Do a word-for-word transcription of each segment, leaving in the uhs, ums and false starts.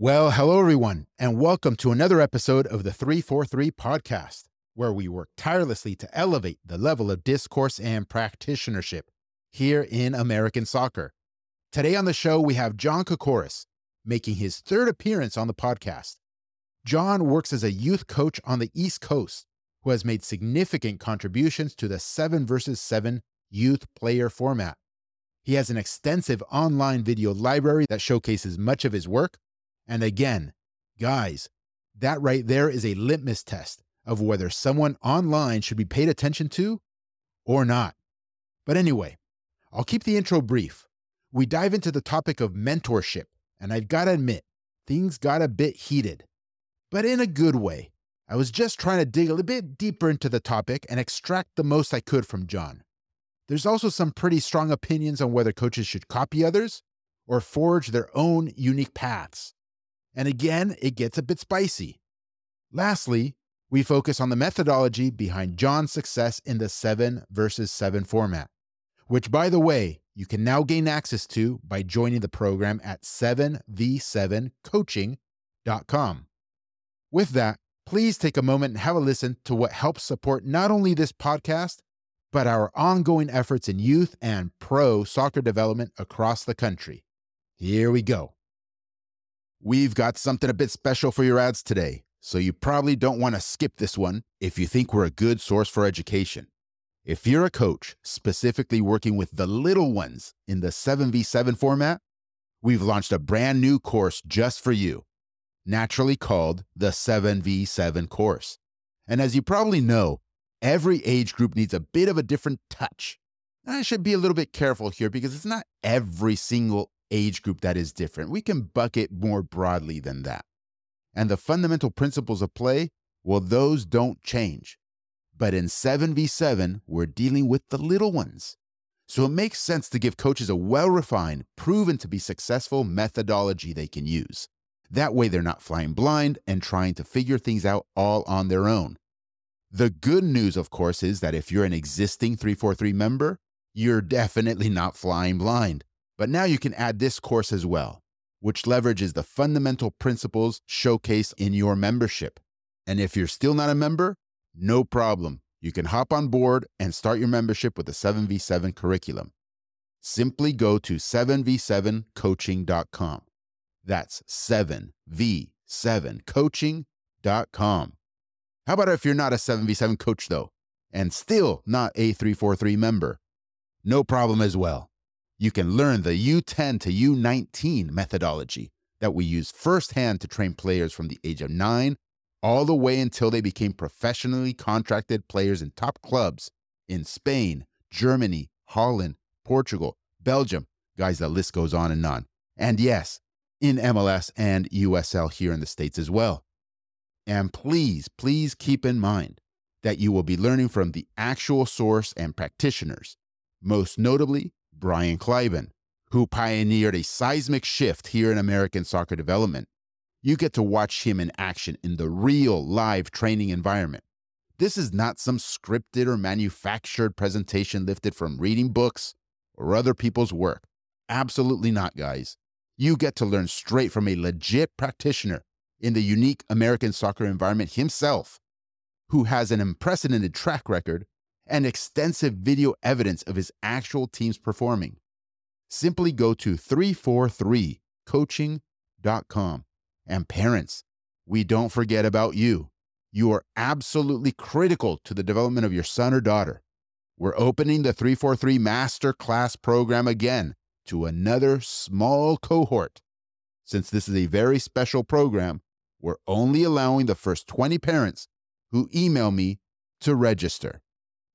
Well, hello, everyone, and welcome to another episode of the three forty-three podcast, where we work tirelessly to elevate the level of discourse and practitionership here in American soccer. Today on the show, we have John Kokkoris, making his third appearance on the podcast. John works as a youth coach on the East Coast, who has made significant contributions to the seven versus seven youth player format. He has an extensive online video library that showcases much of his work. And again, guys, that right there is a litmus test of whether someone online should be paid attention to or not. But anyway, I'll keep the intro brief. We dive into the topic of mentorship, and I've got to admit, things got a bit heated, but in a good way. I was just trying to dig a little bit deeper into the topic and extract the most I could from John. There's also some pretty strong opinions on whether coaches should copy others or forge their own unique paths. And again, it gets a bit spicy. Lastly, we focus on the methodology behind John's success in the seven versus seven format, which, by the way, you can now gain access to by joining the program at seven v seven coaching dot com. With that, please take a moment and have a listen to what helps support not only this podcast, but our ongoing efforts in youth and pro soccer development across the country. Here we go. We've got something a bit special for your ads today, so you probably don't want to skip this one if you think we're a good source for education. If you're a coach specifically working with the little ones in the seven v seven format, we've launched a brand new course just for you, naturally called the seven v seven course. And as you probably know, every age group needs a bit of a different touch. And I should be a little bit careful here because it's not every single age group that is different. We can bucket more broadly than that. And the fundamental principles of play, well, those don't change. But in seven v seven, we're dealing with the little ones. So it makes sense to give coaches a well-refined, proven to be successful methodology they can use. That way they're not flying blind and trying to figure things out all on their own. The good news, of course, is that if you're an existing three forty-three member, you're definitely not flying blind. But now you can add this course as well, which leverages the fundamental principles showcased in your membership. And if you're still not a member, no problem. You can hop on board and start your membership with the seven v seven curriculum. Simply go to seven v seven coaching dot com. That's seven v seven coaching dot com. How about if you're not a seven v seven coach, though, and still not a three forty-three member? No problem as well. You can learn the U ten to U nineteen methodology that we use firsthand to train players from the age of nine all the way until they became professionally contracted players in top clubs in Spain, Germany, Holland, Portugal, Belgium. Guys, the list goes on and on. And yes, in M L S and U S L here in the States as well. And please, please keep in mind that you will be learning from the actual source and practitioners, most notably Brian Kleiben, who pioneered a seismic shift here in American soccer development. You get to watch him in action in the real live training environment. This is not some scripted or manufactured presentation lifted from reading books or other people's work. Absolutely not, guys. You get to learn straight from a legit practitioner in the unique American soccer environment himself, who has an unprecedented track record and extensive video evidence of his actual teams performing. Simply go to three forty-three coaching dot com. And parents, we don't forget about you. You are absolutely critical to the development of your son or daughter. We're opening the three forty-three Masterclass program again to another small cohort. Since this is a very special program, we're only allowing the first twenty parents who email me to register.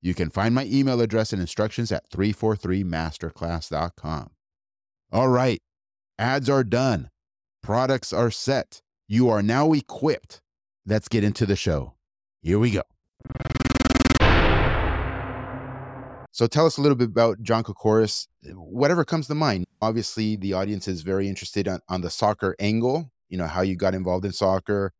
You can find my email address and instructions at three forty-three masterclass dot com. All right, ads are done. Products are set. You are now equipped. Let's get into the show. Here we go. So tell us a little bit about John Kokkoris, whatever comes to mind. Obviously, the audience is very interested on, on the soccer angle, you know, how you got involved in soccer.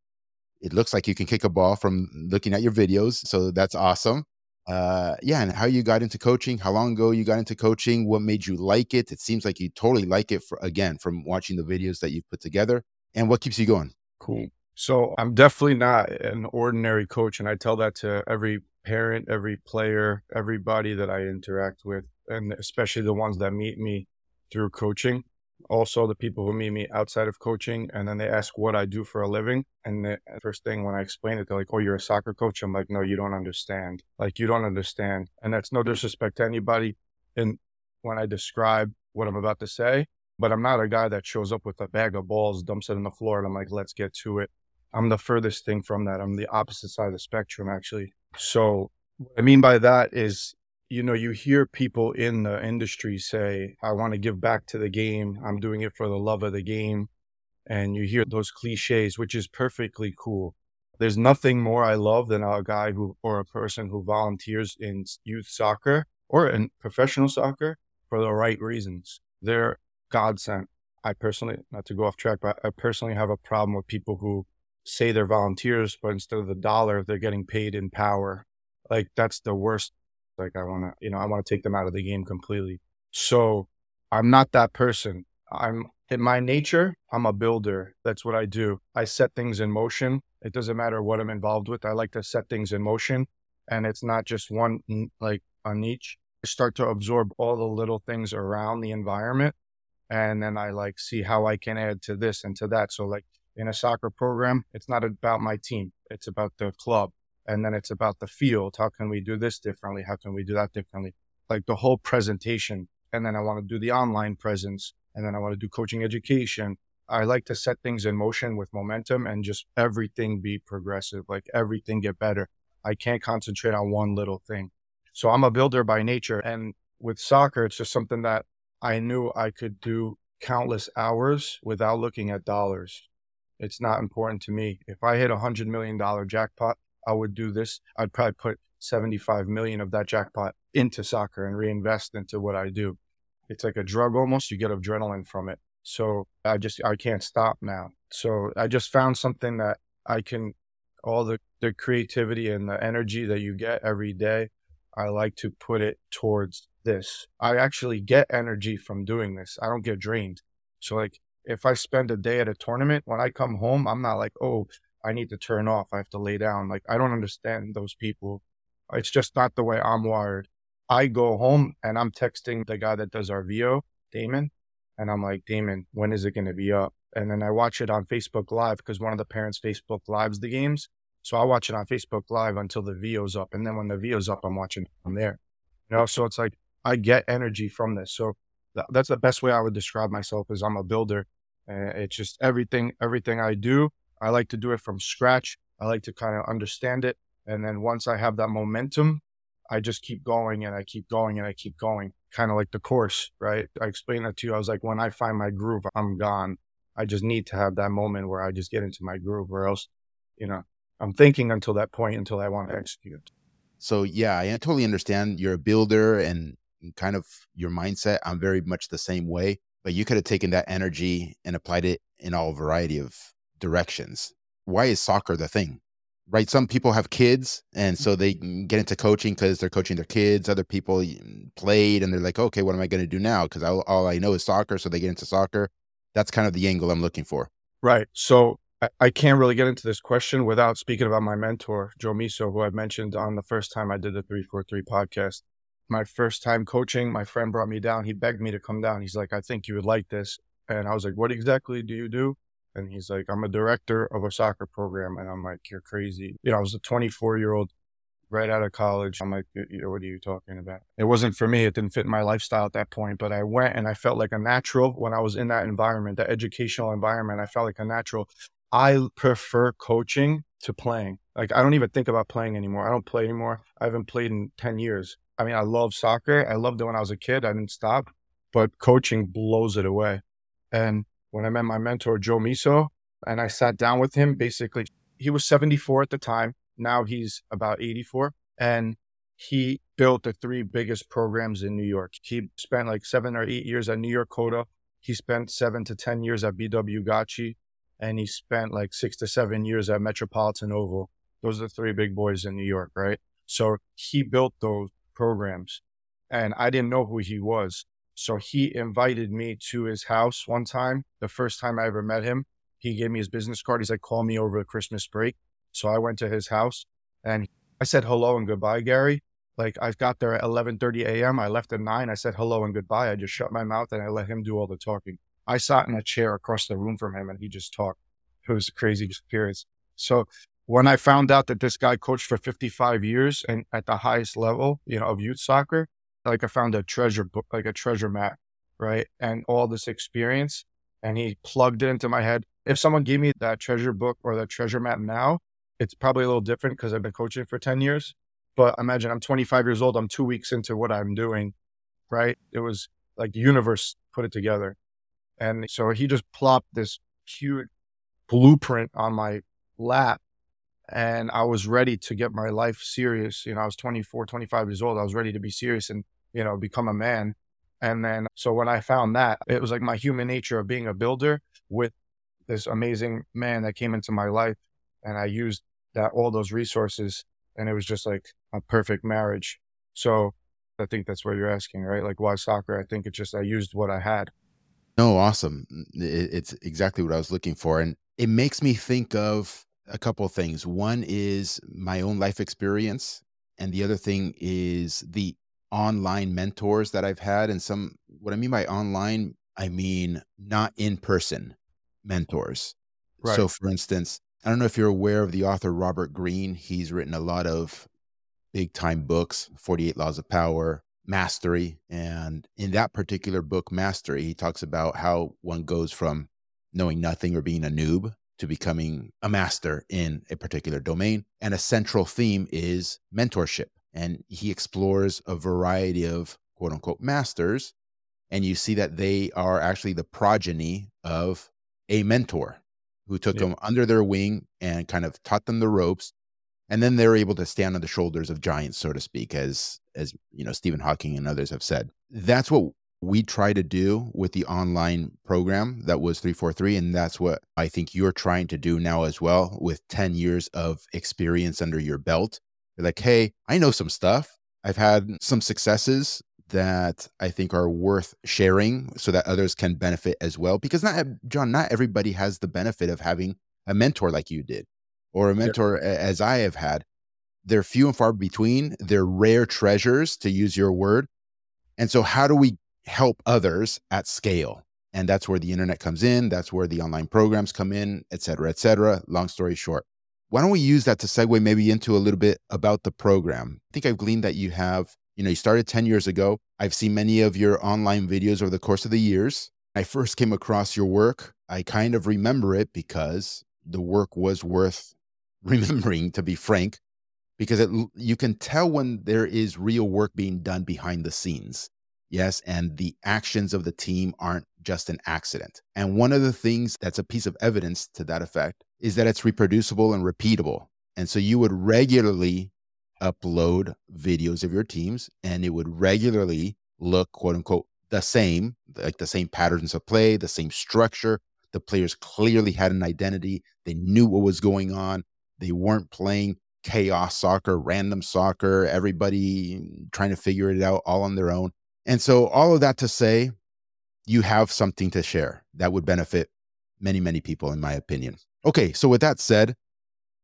It looks like you can kick a ball from looking at your videos, so that's awesome. Uh, yeah, and how you got into coaching, how long ago you got into coaching, what made you like it? It seems like you totally like it, for, again, from watching the videos that you've put together. and what keeps you going? Cool. So I'm definitely not an ordinary coach, and I tell that to every parent, every player, everybody that I interact with, and especially the ones that meet me through coaching. Also, the people who meet me outside of coaching, and then they ask what I do for a living. And the first thing when I explain it, they're like, oh, you're a soccer coach? I'm like, no, you don't understand. Like, you don't understand. And that's no disrespect to anybody in when I describe what I'm about to say, but I'm not a guy that shows up with a bag of balls, dumps it on the floor, and I'm like, let's get to it. I'm the furthest thing from that. I'm the opposite side of the spectrum, actually. So what I mean by that is, you know, you hear people in the industry say, I want to give back to the game. I'm doing it for the love of the game. And you hear those cliches, which is perfectly cool. There's nothing more I love than a guy who, or a person who volunteers in youth soccer or in professional soccer for the right reasons. They're godsend. I personally, not to go off track, but I personally have a problem with people who say they're volunteers, but instead of the dollar, they're getting paid in power. Like, that's the worst. Like, I want to, you know, I want to take them out of the game completely. So I'm not that person. I'm in my nature, I'm a builder. That's what I do. I set things in motion. It doesn't matter what I'm involved with. I like to set things in motion, and it's not just one, like a niche. I start to absorb all the little things around the environment. And then I like see how I can add to this and to that. So like in a soccer program, it's not about my team. It's about the club. And then it's about the field. How can we do this differently? How can we do that differently? Like the whole presentation. And then I want to do the online presence. And then I want to do coaching education. I like to set things in motion with momentum and just everything be progressive. Like everything get better. I can't concentrate on one little thing. So I'm a builder by nature. And with soccer, it's just something that I knew I could do countless hours without looking at dollars. It's not important to me. If I hit a one hundred million dollars jackpot, I would do this. I'd probably put seventy-five million of that jackpot into soccer and reinvest into what I do. It's like a drug almost. You get adrenaline from it. So I just, I can't stop now. So I just found something that I can, all the, the creativity and the energy that you get every day, I like to put it towards this. I actually get energy from doing this. I don't get drained. So like if I spend a day at a tournament, when I come home, I'm not like, oh, I need to turn off. I have to lay down. Like, I don't understand those people. It's just not the way I'm wired. I go home and I'm texting the guy that does our V O, Damon. And I'm like, Damon, when is it going to be up? And then I watch it on Facebook Live because one of the parents Facebook Lives the games. So I watch it on Facebook Live until the V O's up. And then when the V O's up, I'm watching from there. You know, so it's like, I get energy from this. So th- that's the best way I would describe myself is I'm a builder. And it's just everything, everything I do. I like to do it from scratch. I like to kind of understand it. And then once I have that momentum, I just keep going and I keep going and I keep going. Kind of like the course, right? I explained that to you. I was like, when I find my groove, I'm gone. I just need to have that moment where I just get into my groove or else, you know, I'm thinking until that point, until I want to execute. So yeah, I totally understand. You're a builder and kind of your mindset. I'm very much the same way, but you could have taken that energy and applied it in all variety of directions. Why is soccer the thing, right? Some people have kids and so they get into coaching because they're coaching their kids. Other people played and they're like, okay, what am I going to do now? Because all I know is soccer. So they get into soccer. That's kind of the angle I'm looking for. Right. So I, I can't really get into this question without speaking about my mentor, Joe Miso, who I mentioned on the first time I did the three forty-three podcast. My first time coaching, my friend brought me down. He begged me to come down. He's like, I think you would like this. And I was like, what exactly do you do? And he's like, I'm a director of a soccer program. And I'm like, you're crazy. You know, I was a twenty-four-year-old right out of college. I'm like, you know, what are you talking about? It wasn't for me. It didn't fit my lifestyle at that point. But I went and I felt like a natural when I was in that environment, that educational environment. I felt like a natural. I prefer coaching to playing. Like, I don't even think about playing anymore. I don't play anymore. I haven't played in ten years. I mean, I love soccer. I loved it when I was a kid. I didn't stop. But coaching blows it away. And when I met my mentor, Joe Miso, and I sat down with him, basically, he was seventy-four at the time. Now he's about eighty-four. And he built the three biggest programs in New York. He spent like seven or eight years at New York Coda. He spent seven to ten years at B W Gachi. And he spent like six to seven years at Metropolitan Oval. Those are the three big boys in New York, right? So he built those programs. And I didn't know who he was. So he invited me to his house one time, the first time I ever met him. He gave me his business card. He's like, call me over the Christmas break. So I went to his house and I said hello and goodbye, Gary. Like, I got there at eleven thirty a.m. I left at nine. I said hello and goodbye. I just shut my mouth and I let him do all the talking. I sat in a chair across the room from him and he just talked. It was a crazy experience. So when I found out that this guy coached for fifty-five years and at the highest level, you know, of youth soccer, like I found a treasure book, like a treasure map, right? And all this experience, and he plugged it into my head. If someone gave me that treasure book or that treasure map now, it's probably a little different because I've been coaching for ten years. But imagine I'm twenty-five years old. I'm two weeks into what I'm doing, right? It was like the universe put it together. And so he just plopped this huge blueprint on my lap. And I was ready to get my life serious. You know, I was twenty-four, twenty-five years old. I was ready to be serious and, you know, become a man. And then, so when I found that, it was like my human nature of being a builder with this amazing man that came into my life. And I used that, all those resources. And it was just like a perfect marriage. So I think that's what you're asking, right? Like, why soccer? I think it's just, I used what I had. No, awesome. It's exactly what I was looking for. And it makes me think of a couple of things. One is my own life experience. And the other thing is the online mentors that I've had. And some, what I mean by online, I mean not in-person mentors. Right. So for instance, I don't know if you're aware of the author Robert Greene. He's written a lot of big-time books, forty-eight Laws of Power, Mastery. And in that particular book, Mastery, he talks about how one goes from knowing nothing or being a noob to becoming a master in a particular domain. And a central theme is mentorship. And he explores a variety of quote-unquote masters. And you see that they are actually the progeny of a mentor who took yeah. them under their wing and kind of taught them the ropes. And then they're able to stand on the shoulders of giants, so to speak, as, as you know, Stephen Hawking and others have said. That's what we try to do with the online program that was three forty-three. And that's what I think you're trying to do now as well, with ten years of experience under your belt. You're like, hey, I know some stuff. I've had some successes that I think are worth sharing so that others can benefit as well. Because not, John, not everybody has the benefit of having a mentor like you did, or a mentor yeah. as I have had. They're few and far between. They're rare treasures, to use your word. And so how do we help others at scale? And that's where the internet comes in. That's where the online programs come in, et cetera, et cetera. Long story short, why don't we use that to segue maybe into a little bit about the program? I think I've gleaned that you have, you know, you started ten years ago. I've seen many of your online videos over the course of the years. I first came across your work. I kind of remember it because the work was worth remembering, to be frank, because it, you can tell when there is real work being done behind the scenes. Yes, and the actions of the team aren't just an accident. And one of the things that's a piece of evidence to that effect is that it's reproducible and repeatable. And so you would regularly upload videos of your teams, and it would regularly look, quote unquote, the same, like the same patterns of play, the same structure. The players clearly had an identity. They knew what was going on. They weren't playing chaos soccer, random soccer, everybody trying to figure it out all on their own. And so all of that to say, you have something to share that would benefit many, many people, in my opinion. Okay, so with that said,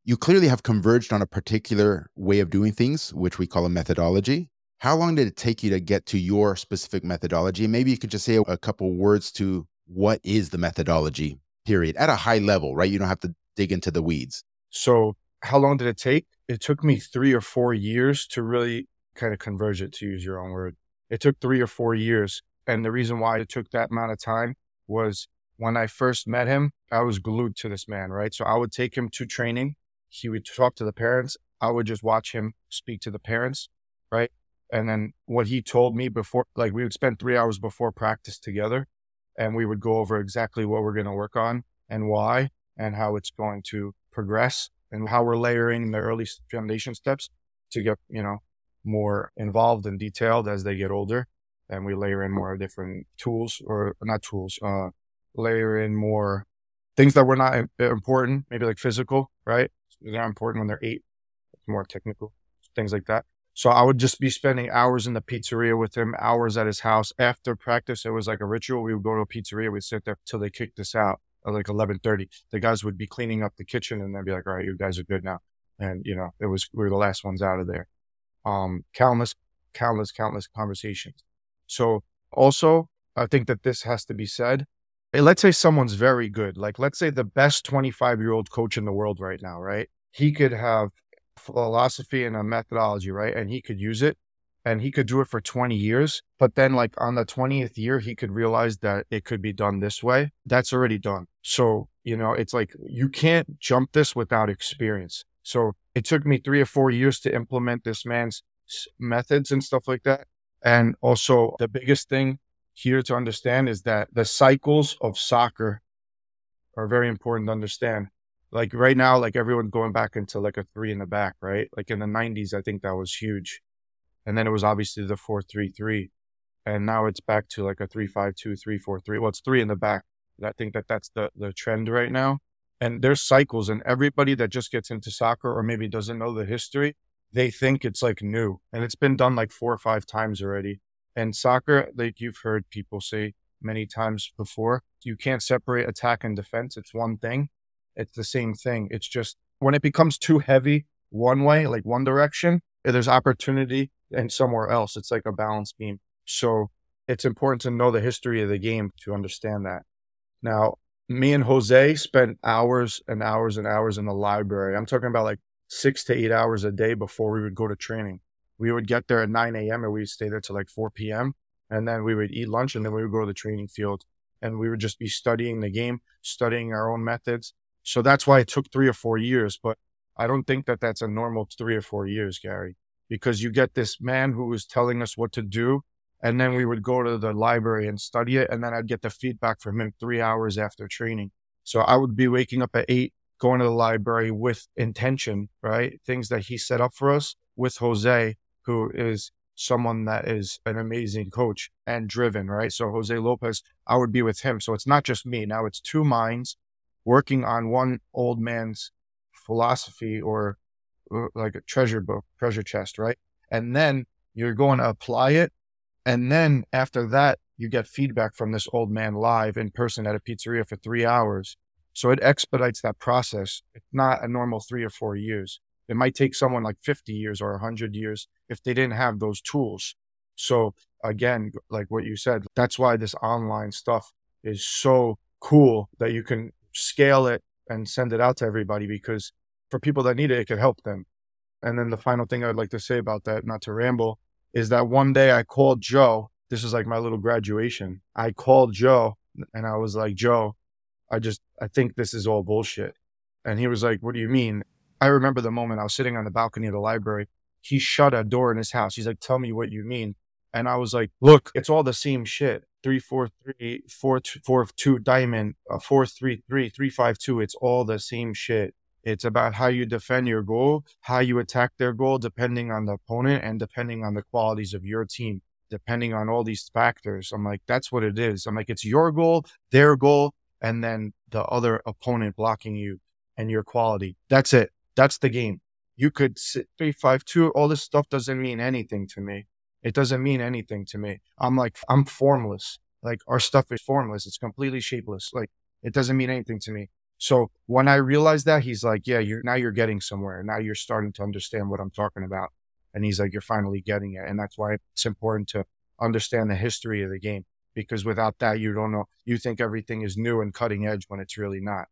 you clearly have converged on a particular way of doing things, which we call a methodology. How long did it take you to get to your specific methodology? Maybe you could just say a couple words to what is the methodology, period, at a high level, right? You don't have to dig into the weeds. So how long did it take? It took me three or four years to really kind of converge it, to use your own word. It took three or four years. And the reason why it took that amount of time was when I first met him, I was glued to this man, right? So I would take him to training. He would talk to the parents. I would just watch him speak to the parents, right? And then what he told me before, like we would spend three hours before practice together, and we would go over exactly what we're going to work on and why and how it's going to progress and how we're layering the early foundation steps to get, you know, more involved and detailed as they get older, and we layer in more different tools or not tools, uh, layer in more things that were not important, maybe like physical, right? They're important when they're eight, it's more technical, things like that. So I would just be spending hours in the pizzeria with him, hours at his house. After practice, it was like a ritual. We would go to a pizzeria, we'd sit there till they kicked us out. like eleven thirty. The guys would be cleaning up the kitchen and they'd be like, all right, you guys are good now. And, you know, it was, we were the last ones out of there. Um, countless, countless, countless conversations. So also, I think that this has to be said. Hey, let's say someone's very good. Like, let's say the best twenty-five-year-old coach in the world right now, right? He could have philosophy and a methodology, right? And he could use it and he could do it for twenty years. But then like on the twentieth year, he could realize that it could be done this way. That's already done. So, you know, it's like, you can't jump this without experience. So it took me three or four years to implement this man's methods and stuff like that. And also the biggest thing here to understand is that the cycles of soccer are very important to understand. Like right now, like everyone going back into like a three in the back, right? Like in the nineties, I think that was huge. And then it was obviously the four, three, three. And now it's back to like a three, five, two, three, four, three. Well, it's three in the back. I think that that's the, the trend right now. And there's cycles, and everybody that just gets into soccer or maybe doesn't know the history, they think it's like new, and it's been done like four or five times already. And soccer, like you've heard people say many times before, you can't separate attack and defense. It's one thing. It's the same thing. It's just when it becomes too heavy one way, like one direction, there's opportunity and somewhere else. It's like a balance beam. So it's important to know the history of the game to understand that. Now, me and Jose spent hours and hours and hours in the library. I'm talking about like six to eight hours a day before we would go to training. We would get there at nine a.m. and we'd stay there till like four p.m. And then we would eat lunch and then we would go to the training field. And we would just be studying the game, studying our own methods. So that's why it took three or four years. But I don't think that that's a normal three or four years, Gary, because you get this man who was telling us what to do. And then we would go to the library and study it. And then I'd get the feedback from him three hours after training. So I would be waking up at eight, going to the library with intention, right? Things that he set up for us with Jose, who is someone that is an amazing coach and driven, right? So Jose Lopez, I would be with him. So it's not just me. Now it's two minds working on one old man's philosophy or like a treasure book, treasure chest, right? And then you're going to apply it. And then after that, you get feedback from this old man live in person at a pizzeria for three hours. So it expedites that process. It's not a normal three or four years. It might take someone like fifty years or one hundred years if they didn't have those tools. So again, like what you said, that's why this online stuff is so cool that you can scale it and send it out to everybody, because for people that need it, it could help them. And then the final thing I'd like to say about that, not to ramble, is that one day I called Joe. This is like my little graduation. I called Joe and I was like, Joe, I just, I think this is all bullshit. And he was like, what do you mean? I remember the moment I was sitting on the balcony of the library. He shut a door in his house. He's like, tell me what you mean. And I was like, look, it's all the same shit. three four three, four two diamond, uh, four three three, three five two. It's all the same shit. It's about how you defend your goal, how you attack their goal, depending on the opponent and depending on the qualities of your team, depending on all these factors. I'm like, that's what it is. I'm like, it's your goal, their goal, and then the other opponent blocking you and your quality. That's it. That's the game. You could sit three, five, two. All this stuff doesn't mean anything to me. It doesn't mean anything to me. I'm like, I'm formless. Like our stuff is formless. It's completely shapeless. Like it doesn't mean anything to me. So when I realized that, he's like, yeah, you're now you're getting somewhere. Now you're starting to understand what I'm talking about. And he's like, you're finally getting it. And that's why it's important to understand the history of the game, because without that, you don't know. You think everything is new and cutting edge when it's really not.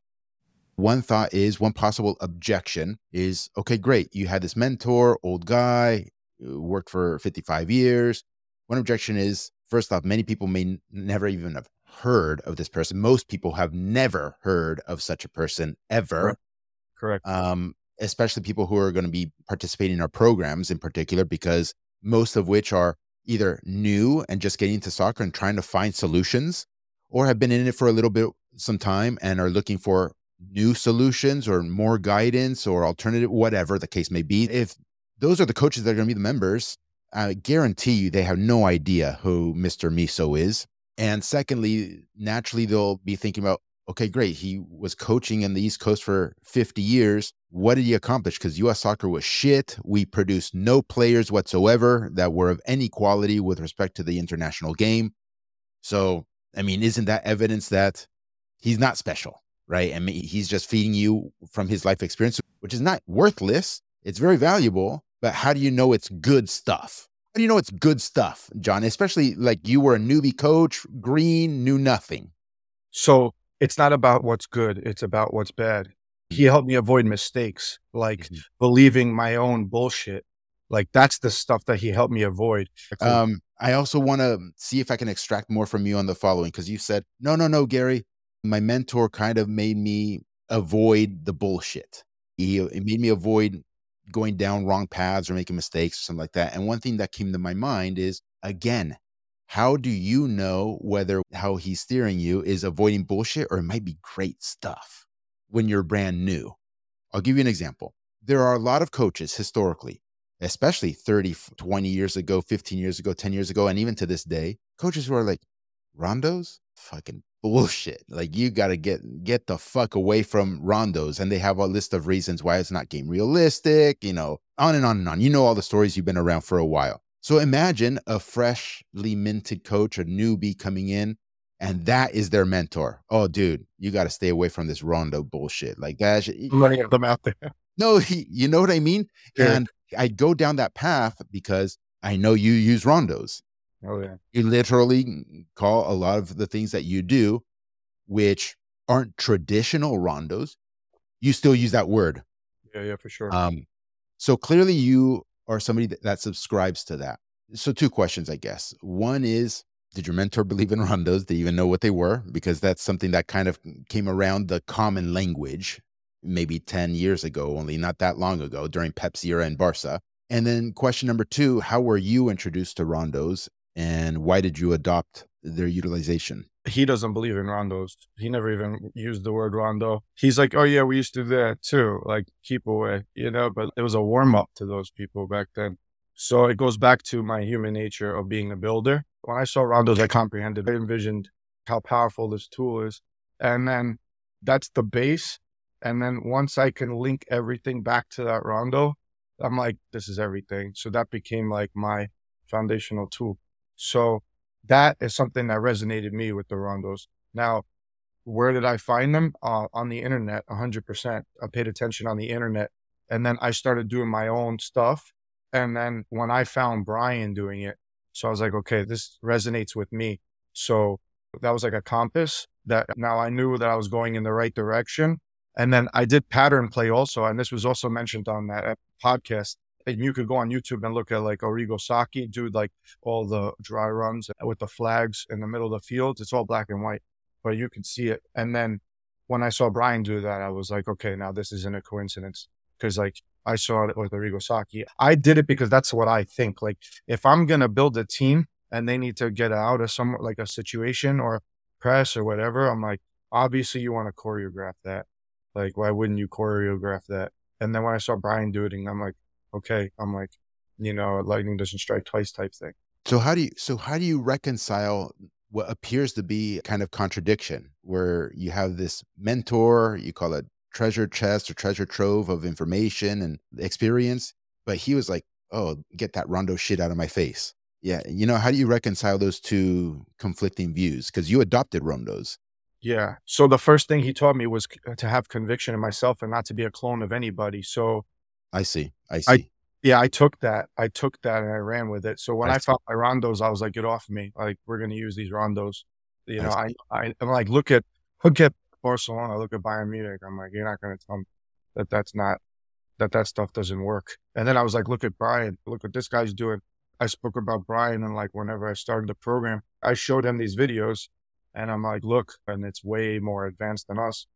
One thought is, one possible objection is, okay, great. You had this mentor, old guy, worked for fifty-five years. One objection is, first off, many people may n- never even have heard of this person. Most people have never heard of such a person ever. Correct. Correct. Um, especially people who are going to be participating in our programs in particular, because most of which are either new and just getting into soccer and trying to find solutions, or have been in it for a little bit, some time, and are looking for new solutions or more guidance or alternative, whatever the case may be. If those are the coaches that are going to be the members, I guarantee you they have no idea who Mister Miso is. And secondly, naturally, they'll be thinking about, okay, great. He was coaching in the East Coast for fifty years. What did he accomplish? Because U S soccer was shit. We produced no players whatsoever that were of any quality with respect to the international game. So, I mean, isn't that evidence that he's not special? right? And he's just feeding you from his life experience, which is not worthless. It's very valuable. But how do you know it's good stuff? How do you know it's good stuff, John? Especially like you were a newbie coach, Green knew nothing. So it's not about what's good. It's about what's bad. He helped me avoid mistakes, like mm-hmm. believing my own bullshit. Like that's the stuff that he helped me avoid. Um, I also want to see if I can extract more from you on the following, because you said, no, no, no, Gary, my mentor kind of made me avoid the bullshit. He it made me avoid going down wrong paths or making mistakes or something like that. And one thing that came to my mind is, again, how do you know whether how he's steering you is avoiding bullshit or it might be great stuff when you're brand new? I'll give you an example. There are a lot of coaches historically, especially thirty, twenty years ago, fifteen years ago, ten years ago, and even to this day, coaches who are like, rondos? Fucking bullshit. Like, you got to get get the fuck away from rondos. And they have a list of reasons why it's not game realistic, you know, on and on and on. You know all the stories, you've been around for a while. So imagine a freshly minted coach, a newbie coming in, and that is their mentor. Oh, dude, you got to stay away from this rondo bullshit. Like, that. Running them out there. No, he, you know what I mean? Yeah. And I go down that path because I know you use rondos. Oh, yeah. You literally call a lot of the things that you do, which aren't traditional rondos, you still use that word. Yeah, yeah, for sure. Um, so clearly you are somebody that, that subscribes to that. So two questions, I guess. One is, did your mentor believe in rondos? Did you even know what they were? Because that's something that kind of came around the common language maybe ten years ago, only not that long ago, during Pep's era and Barca. And then question number two, how were you introduced to rondos? And why did you adopt their utilization? He doesn't believe in rondos. He never even used the word rondo. He's like, oh, yeah, we used to do that too. Like, keep away, you know, but it was a warm up to those people back then. So it goes back to my human nature of being a builder. When I saw rondos, I comprehended, I envisioned how powerful this tool is. And then that's the base. And then once I can link everything back to that rondo, I'm like, this is everything. So that became like my foundational tool. So that is something that resonated me with the rondos. Now, where did I find them? Uh, on the internet, one hundred percent. I paid attention on the internet. And then I started doing my own stuff. And then when I found Brian doing it, so I was like, okay, this resonates with me. So that was like a compass that now I knew that I was going in the right direction. And then I did pattern play also. And this was also mentioned on that podcast. And you could go on YouTube and look at like Origo Saki, dude, like all the dry runs with the flags in the middle of the field. It's all black and white, but you can see it. And then when I saw Brian do that, I was like, okay, now this isn't a coincidence, because like I saw it with Origo Saki. I did it because that's what I think. Like, if I'm going to build a team and they need to get out of some like a situation or press or whatever, I'm like, obviously you want to choreograph that. Like, why wouldn't you choreograph that? And then when I saw Brian do it, I'm like, okay, I'm like, you know, lightning doesn't strike twice type thing. So how do you, so how do you reconcile what appears to be kind of contradiction where you have this mentor, you call it treasure chest or treasure trove of information and experience, but he was like, oh, get that rondo shit out of my face. Yeah. You know, how do you reconcile those two conflicting views? 'Cause you adopted rondos. Yeah. So the first thing he taught me was to have conviction in myself and not to be a clone of anybody. So I see. I see. I, yeah, I took that. I took that and I ran with it. So when I, I found my rondos, I was like, get off me. Like, we're going to use these rondos. You know, I, I, I, I'm like, look at, look at Barcelona, look at Bayern Munich. I'm like, you're not going to tell me that that's not, that that stuff doesn't work. And then I was like, look at Brian, look what this guy's doing. I spoke about Brian. And like, whenever I started the program, I showed him these videos and I'm like, look, and it's way more advanced than us.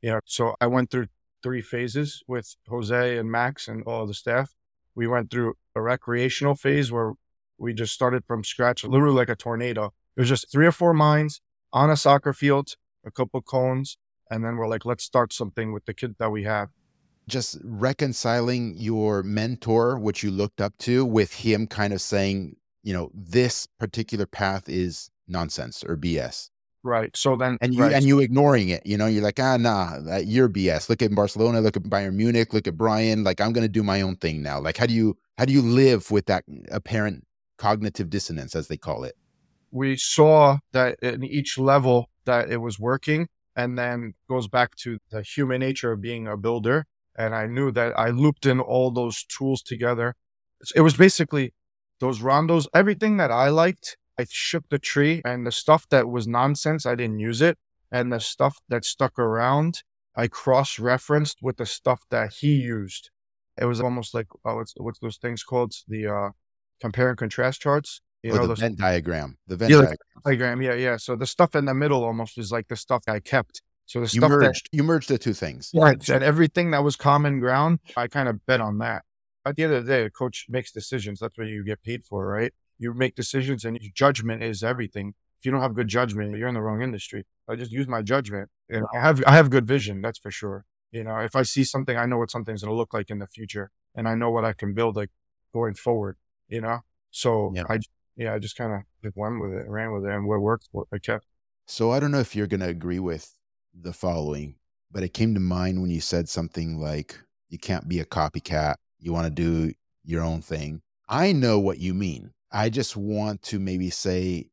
You know, so I went through three phases with Jose and Max and all the staff. We went through a recreational phase where we just started from scratch, literally like a tornado. It was just three or four mines on a soccer field, a couple cones. And then we're like, let's start something with the kid that we have. Just reconciling your mentor, which you looked up to, with him kind of saying, you know, this particular path is nonsense or B S. Right. So then, and you, right. and you ignoring it, you know, you're like, ah, nah, you're B S. Look at Barcelona, look at Bayern Munich, look at Brian. Like, I'm going to do my own thing now. Like, how do you, how do you live with that apparent cognitive dissonance, as they call it? We saw that in each level that it was working. And then goes back to the human nature of being a builder. And I knew that I looped in all those tools together. It was basically those rondos, everything that I liked, I shook the tree, and the stuff that was nonsense, I didn't use it. And the stuff that stuck around, I cross-referenced with the stuff that he used. It was almost like, oh, what's, what's those things called? The uh, compare and contrast charts. You or know, the Venn diagram. The Venn yeah, diagram. diagram. Yeah, yeah. So the stuff in the middle almost is like the stuff I kept. So the you stuff merged, that, You merged the two things. Right. And everything that was common ground, I kind of bet on that. At the end of the day, the coach makes decisions. That's what you get paid for, right? You make decisions and your judgment is everything. If you don't have good judgment, you're in the wrong industry. I just use my judgment. And I have I have good vision, that's for sure. You know, if I see something, I know what something's going to look like in the future. And I know what I can build like going forward, you know? So yeah. I Yeah, I just kind of went with it, ran with it, and what worked, what I kept. So I don't know if you're going to agree with the following, but it came to mind when you said something like, you can't be a copycat. You want to do your own thing. I know what you mean. I just want to maybe say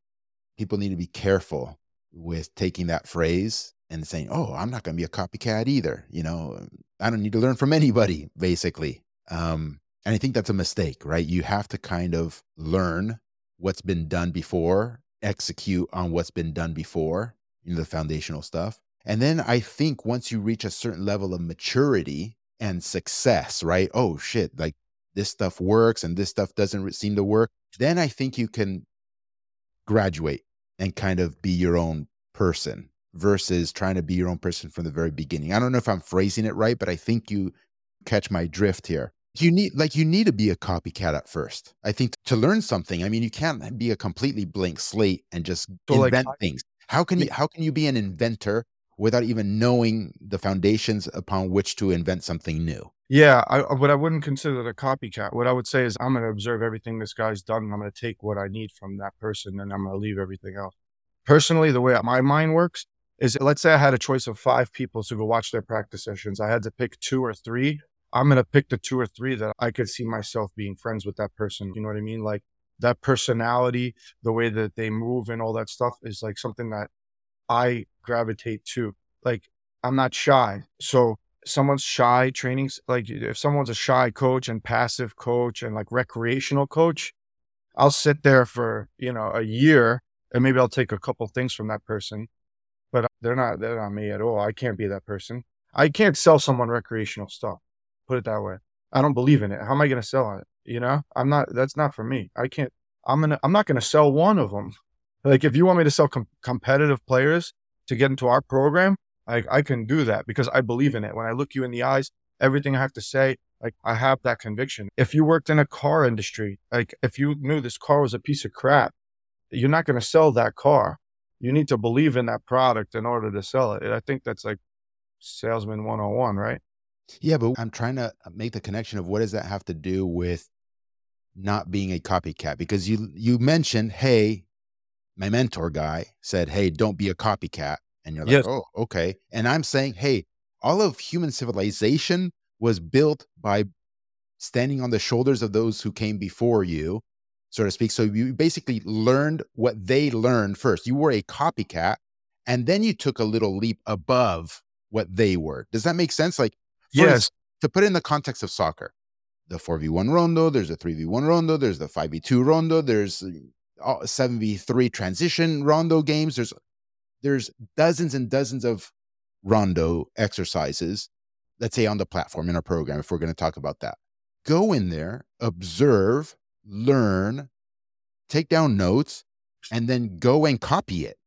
people need to be careful with taking that phrase and saying, oh, I'm not going to be a copycat either. You know, I don't need to learn from anybody, basically. Um, and I think that's a mistake, right? You have to kind of learn what's been done before, execute on what's been done before, you know, the foundational stuff. And then I think once you reach a certain level of maturity and success, right? Oh shit, like this stuff works and this stuff doesn't seem to work. Then I think you can graduate and kind of be your own person versus trying to be your own person from the very beginning. I don't know if I'm phrasing it right, but I think you catch my drift here. You need, like, you need to be a copycat at first, I think, to learn something. I mean, you can't be a completely blank slate and just so invent like, things. How can you, how can you be an inventor without even knowing the foundations upon which to invent something new? Yeah, I, but I wouldn't consider it a copycat. What I would say is I'm going to observe everything this guy's done, and I'm going to take what I need from that person, and I'm going to leave everything else. Personally, the way my mind works is, let's say I had a choice of five people to go watch their practice sessions. I had to pick two or three. I'm going to pick the two or three that I could see myself being friends with that person. You know what I mean? Like that personality, the way that they move and all that stuff is like something that I gravitate to. Like I'm not shy. So someone's shy training, like if someone's a shy coach and passive coach and like recreational coach, I'll sit there for, you know, a year and maybe I'll take a couple things from that person, but they're not, they're not me at all. I can't be that person. I can't sell someone recreational stuff. Put it that way. I don't believe in it. How am I going to sell on it? You know, I'm not, that's not for me. I can't, I'm going to, I'm not going to sell one of them. Like if you want me to sell com- competitive players to get into our program, I, I can do that because I believe in it. When I look you in the eyes, everything I have to say, like I have that conviction. If you worked in a car industry, like if you knew this car was a piece of crap, you're not going to sell that car. You need to believe in that product in order to sell it. And I think that's like salesman one oh one, right? Yeah, but I'm trying to make the connection of what does that have to do with not being a copycat? Because you you mentioned, hey, my mentor guy said, hey, don't be a copycat. And you're like, yes. Oh, okay. And I'm saying, hey, all of human civilization was built by standing on the shoulders of those who came before you, so to speak. So you basically learned what they learned first. You were a copycat, and then you took a little leap above what they were. Does that make sense? Like, First, yes. To put it in the context of soccer, the four v one rondo, there's a three v one rondo, there's the five v two rondo, there's seven v three transition rondo games. There's there's dozens and dozens of rondo exercises, let's say on the platform in our program, if we're going to talk about that. Go in there, observe, learn, take down notes, and then go and copy it.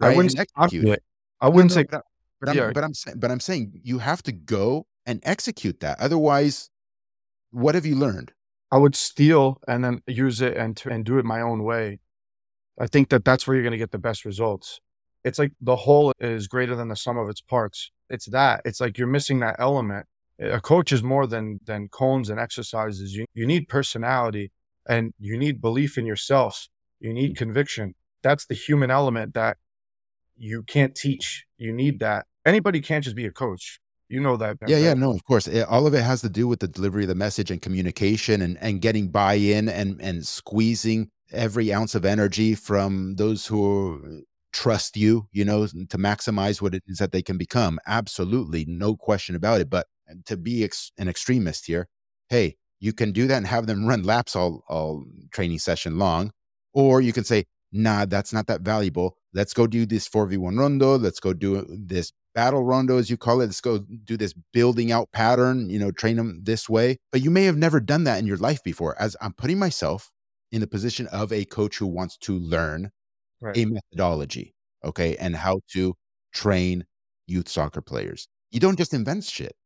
Right? I wouldn't copy it. I wouldn't say that. But I'm, yeah. but I'm saying, but I'm saying you have to go and execute that. Otherwise, what have you learned? I would steal and then use it and and do it my own way. I think that that's where you're going to get the best results. It's like the whole is greater than the sum of its parts. It's that. It's like you're missing that element. A coach is more than than cones and exercises. You you need personality and you need belief in yourself. You need conviction. That's the human element that you can't teach. You need that. Anybody can't just be a coach. You know that. Yeah, right? yeah, no, of course. It, all of it has to do with the delivery of the message and communication and, and getting buy-in and, and squeezing every ounce of energy from those who trust you, you know, to maximize what it is that they can become. Absolutely. No question about it. But to be ex- an extremist here, hey, you can do that and have them run laps all, all training session long. Or you can say, nah, that's not that valuable. Let's go do this four v one rondo. Let's go do this battle rondo, as you call it. Let's go do this building out pattern, you know, train them this way. But you may have never done that in your life before. As I'm putting myself in the position of a coach who wants to learn right. a methodology, okay, and how to train youth soccer players. You don't just invent shit.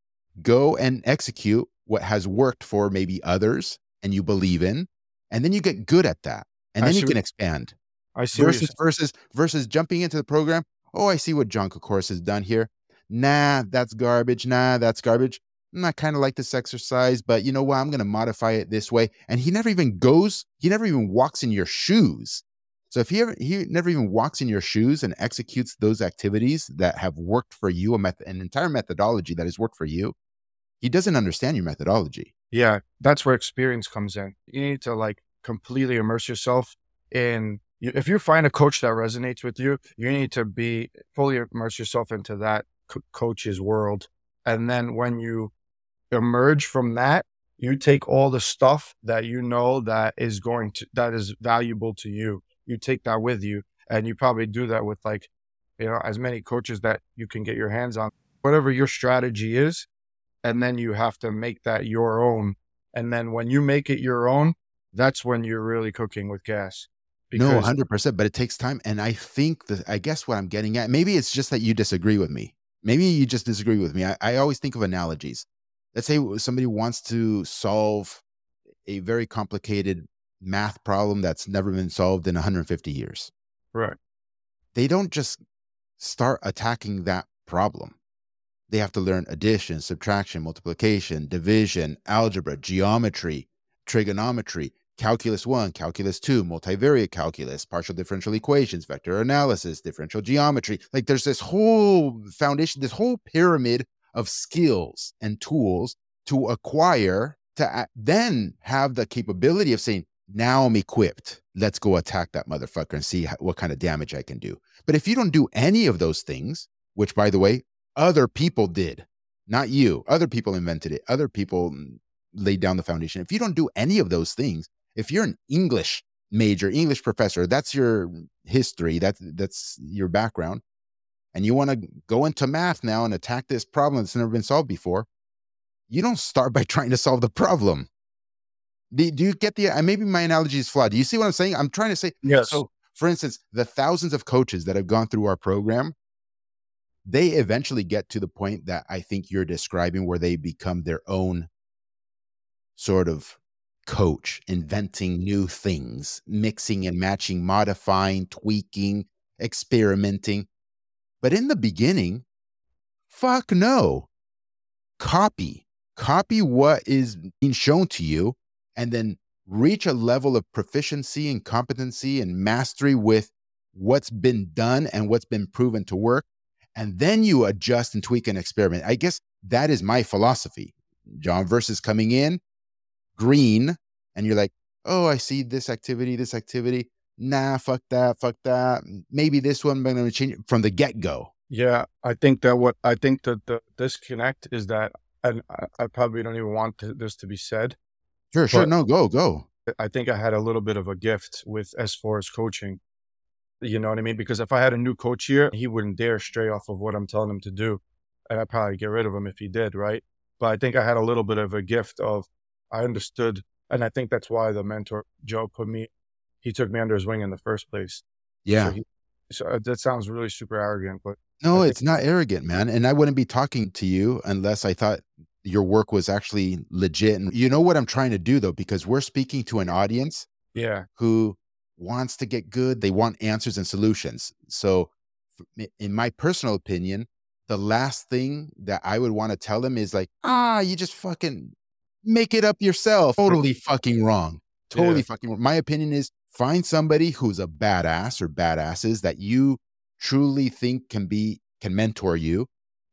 Go and execute what has worked for maybe others and you believe in, and then you get good at that. And then I you see, can expand. I see. Versus, versus, versus jumping into the program. Oh, I see what John Kokkoris has done here. Nah, that's garbage. Nah, that's garbage. I kind of like this exercise, but you know what? I'm going to modify it this way. And he never even goes, he never even walks in your shoes. So if he ever, he never even walks in your shoes and executes those activities that have worked for you, a method, an entire methodology that has worked for you, he doesn't understand your methodology. Yeah, that's where experience comes in. You need to like completely immerse yourself in. If you find a coach that resonates with you, you need to be fully immerse yourself into that co- coach's world. And then when you emerge from that, you take all the stuff that you know that is going to, that is valuable to you. You take that with you, and you probably do that with like, you know, as many coaches that you can get your hands on, whatever your strategy is. And then you have to make that your own. And then when you make it your own, that's when you're really cooking with gas. No, one hundred percent, but it takes time. And I think that, I guess what I'm getting at, maybe it's just that you disagree with me. Maybe you just disagree with me. I, I always think of analogies. Let's say somebody wants to solve a very complicated math problem that's never been solved in one hundred fifty years. Right. They don't just start attacking that problem. They have to learn addition, subtraction, multiplication, division, algebra, geometry, trigonometry, calculus one, calculus two, multivariate calculus, partial differential equations, vector analysis, differential geometry. Like there's this whole foundation, this whole pyramid of skills and tools to acquire to then have the capability of saying, now I'm equipped. Let's go attack that motherfucker and see what kind of damage I can do. But if you don't do any of those things, which by the way, other people did, not you. Other people invented it. Other people laid down the foundation. If you don't do any of those things, if you're an English major, English professor, that's your history, that's, that's your background, and you want to go into math now and attack this problem that's never been solved before, you don't start by trying to solve the problem. Do, do you get the, maybe my analogy is flawed. Do you see what I'm saying? I'm trying to say, yes. So for instance, the thousands of coaches that have gone through our program, they eventually get to the point that I think you're describing where they become their own sort of coach, inventing new things, mixing and matching, modifying, tweaking, experimenting. But in the beginning, fuck no. Copy. Copy what is being shown to you and then reach a level of proficiency and competency and mastery with what's been done and what's been proven to work. And then you adjust and tweak and experiment. I guess that is my philosophy, John, versus coming in green and you're like, oh, I see this activity, this activity. Nah, fuck that, fuck that. Maybe this one, but I'm going to change it from the get-go. Yeah, I think that what I think that the disconnect is that, and I, I probably don't even want to, this to be said. Sure, sure. No, go, go. I think I had a little bit of a gift with as far as coaching. You know what I mean? Because if I had a new coach here, he wouldn't dare stray off of what I'm telling him to do. And I'd probably get rid of him if he did, right? But I think I had a little bit of a gift of, I understood. And I think that's why the mentor, Joe, put me, he took me under his wing in the first place. Yeah. So, he, so that sounds really super arrogant, but. No, think- it's not arrogant, man. And I wouldn't be talking to you unless I thought your work was actually legit. And you know what I'm trying to do though, because we're speaking to an audience. Yeah. Who wants to get good. They want answers and solutions. So in my personal opinion, the last thing that I would want to tell them is like, ah, you just fucking make it up yourself. Totally fucking wrong. Totally yeah. fucking wrong. My opinion is find somebody who's a badass or badasses that you truly think can be, can mentor you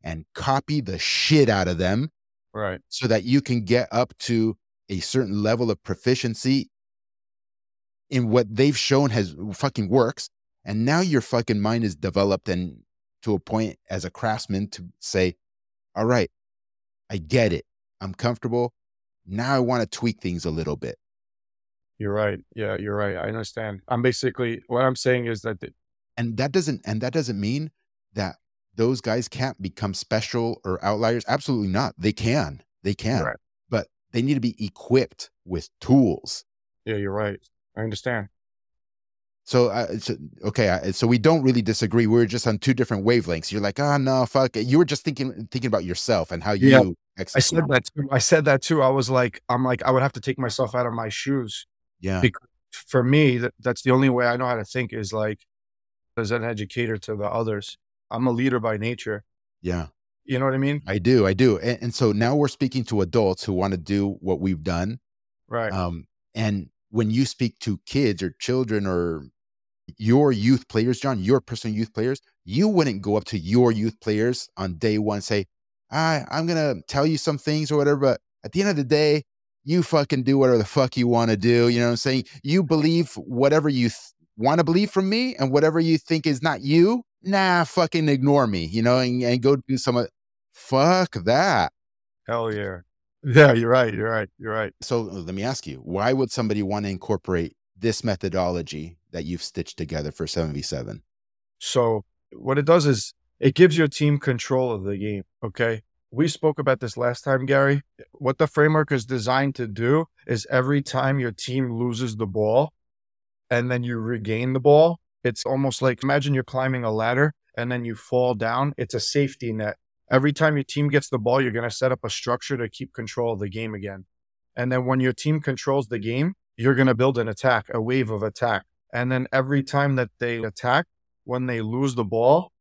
and copy the shit out of them. Right. So that you can get up to a certain level of proficiency in what they've shown has fucking works. And now your fucking mind is developed and to a point as a craftsman to say, all right, I get it. I'm comfortable. Now I want to tweak things a little bit. You're right. Yeah, you're right. I understand. I'm basically, what I'm saying is that. The- and that doesn't, and that doesn't mean that those guys can't become special or outliers. Absolutely not. They can, they can, right. But they need to be equipped with tools. Yeah, you're right. I understand. So, uh, so okay. I, so we don't really disagree. We're just on two different wavelengths. You're like, oh no, fuck it. You were just thinking, thinking about yourself and how you yeah. execute. I said that too. I said that too. I was like, I'm like, I would have to take myself out of my shoes. Yeah. Because for me, that, that's the only way I know how to think is like, as an educator to the others. I'm a leader by nature. Yeah. You know what I mean? I do. I do. And, and so now we're speaking to adults who want to do what we've done. Right. Um, and when you speak to kids or children or your youth players, John, your personal youth players, you wouldn't go up to your youth players on day one and say, I, I'm going to tell you some things or whatever, but at the end of the day, you fucking do whatever the fuck you want to do. You know what I'm saying? You believe whatever you th- want to believe from me, and whatever you think is not you, nah, fucking ignore me, you know, and, and go do some, of, fuck that. Hell yeah. Yeah, you're right. You're right. You're right. So let me ask you, why would somebody want to incorporate this methodology that you've stitched together for seven v seven? So what it does is it gives your team control of the game. Okay. We spoke about this last time, Gary. What the framework is designed to do is every time your team loses the ball and then you regain the ball, it's almost like, imagine you're climbing a ladder and then you fall down. It's a safety net. Every time your team gets the ball, you're going to set up a structure to keep control of the game again. And then when your team controls the game, you're going to build an attack, a wave of attack. And then every time that they attack, when they lose the ball,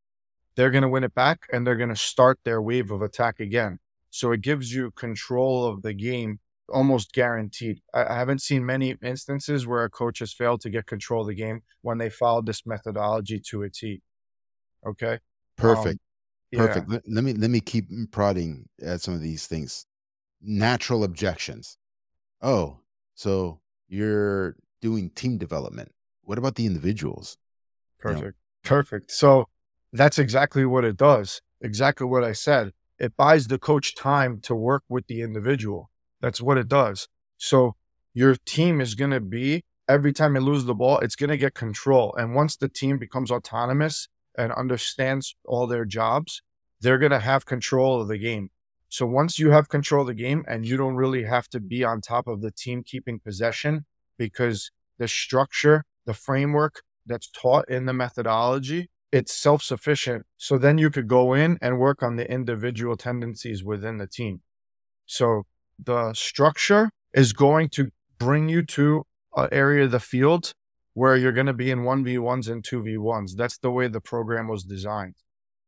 they're going to win it back and they're going to start their wave of attack again. So it gives you control of the game, almost guaranteed. I haven't seen many instances where a coach has failed to get control of the game when they followed this methodology to a T. Okay? Perfect. Um, Perfect. Yeah. Let me let me keep prodding at some of these things. Natural objections. Oh, so you're doing team development. What about the individuals? Perfect. You know? Perfect. So that's exactly what it does. Exactly what I said. It buys the coach time to work with the individual. That's what it does. So your team is going to be, every time you lose the ball, it's going to get control. And once the team becomes autonomous and understands all their jobs, they're going to have control of the game. So once you have control of the game and you don't really have to be on top of the team keeping possession because the structure, the framework that's taught in the methodology, it's self-sufficient. So then you could go in and work on the individual tendencies within the team. So the structure is going to bring you to an area of the field where you're going to be in one v ones and two v ones. That's the way the program was designed.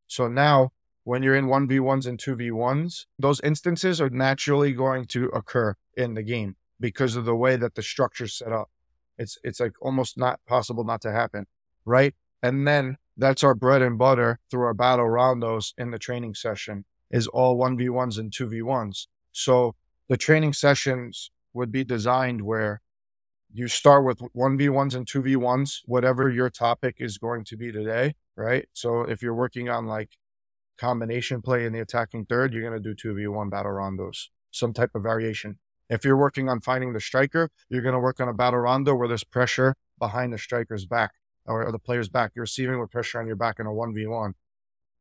So now when you're in one v ones and two v ones, those instances are naturally going to occur in the game because of the way that the structure's set up. It's it's like almost not possible not to happen, right? And then that's our bread and butter through our battle rondos in the training session is all one v ones and two v ones. So the training sessions would be designed where you start with one v ones and two v ones, whatever your topic is going to be today, right? So if you're working on like combination play in the attacking third, you're going to do two v one battle rondos, some type of variation. If you're working on finding the striker, you're going to work on a battle rondo where there's pressure behind the striker's back or, or the player's back. You're receiving with pressure on your back in a one v one.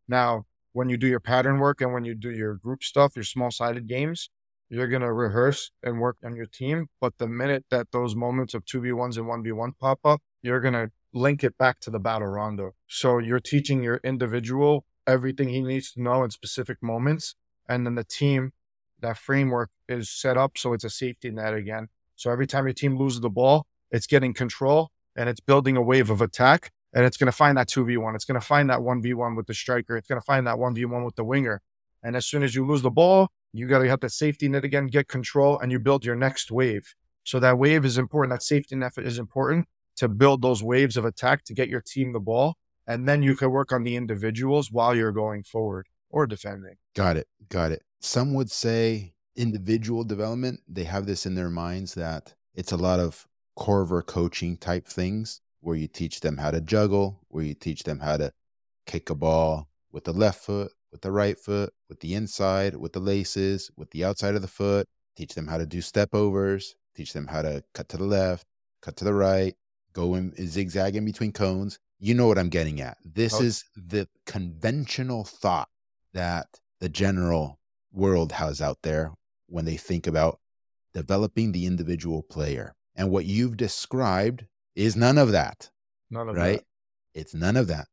Now, when you do your pattern work and when you do your group stuff, your small-sided games, you're going to rehearse and work on your team. But the minute that those moments of two v ones and one v one pop up, you're going to link it back to the battle rondo. So you're teaching your individual everything he needs to know in specific moments. And then the team, that framework is set up so it's a safety net again. So every time your team loses the ball, it's getting control and it's building a wave of attack. And it's going to find that two v one. It's going to find that one v one with the striker. It's going to find that one v one with the winger. And as soon as you lose the ball, you got to have that safety net again, get control, and you build your next wave. So that wave is important. That safety net is important to build those waves of attack to get your team the ball. And then you can work on the individuals while you're going forward or defending. Got it. Got it. Some would say individual development. They have this in their minds that it's a lot of Corver coaching type things. where you teach them how to juggle, where you teach them how to kick a ball with the left foot, with the right foot, with the inside, with the laces, with the outside of the foot, teach them how to do step overs, teach them how to cut to the left, cut to the right, go in zigzag in between cones. You know what I'm getting at. This oh. is the conventional thought that the general world has out there when they think about developing the individual player. And what you've described is none of that. None of that. Right? It's none of that.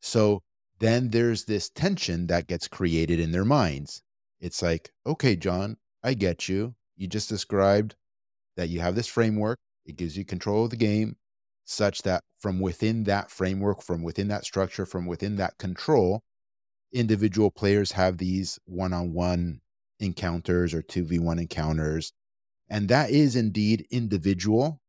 So then there's this tension that gets created in their minds. It's like, okay, John, I get you. You just described that you have this framework. It gives you control of the game such that from within that framework, from within that structure, from within that control, individual players have these one-on-one encounters or two v one encounters. And that is indeed individual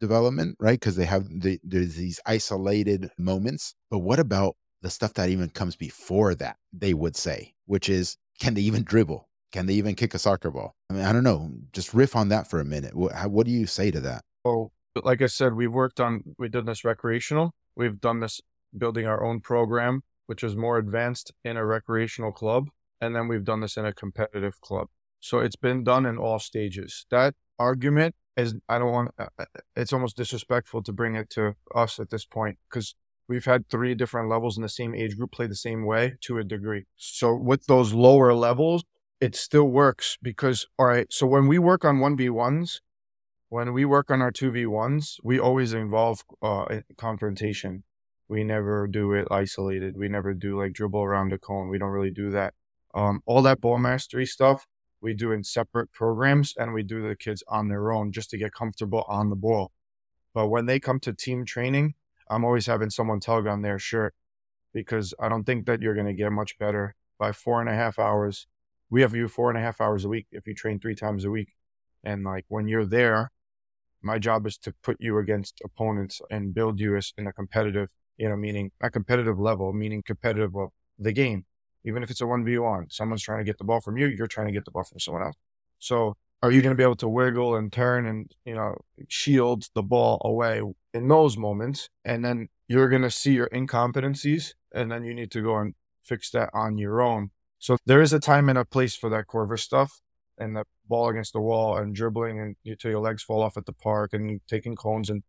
development, right? Because they have the, there's these isolated moments. But what about the stuff that even comes before that, they would say, which is, can they even dribble? Can they even kick a soccer ball? I mean, I don't know. Just riff on that for a minute. What, how, what do you say to that? Well, like I said, we've worked on, we've done this recreational. We've done this building our own program, which is more advanced in a recreational club. And then we've done this in a competitive club. So it's been done in all stages. That argument is, I don't want, it's almost disrespectful to bring it to us at this point, because we've had three different levels in the same age group play the same way to a degree. So with those lower levels, it still works because, all right, so when we work on one v ones, when we work on our two v ones, we always involve uh, confrontation. We never do it isolated. We never do like dribble around a cone. We don't really do that. Um, all that ball mastery stuff we do in separate programs, and we do the kids on their own just to get comfortable on the ball. But when they come to team training, I'm always having someone tug on their shirt, because I don't think that you're going to get much better by four and a half hours. We have you four and a half hours a week if you train three times a week. And like when you're there, my job is to put you against opponents and build you as in a competitive, you know, meaning a competitive level, meaning competitive of the game. Even if it's a one v one, someone's trying to get the ball from you, you're trying to get the ball from someone else. So are you going to be able to wiggle and turn and, you know, shield the ball away in those moments? And then you're going to see your incompetencies, and then you need to go and fix that on your own. So there is a time and a place for that Corver stuff and the ball against the wall and dribbling and until your legs fall off at the park and taking cones and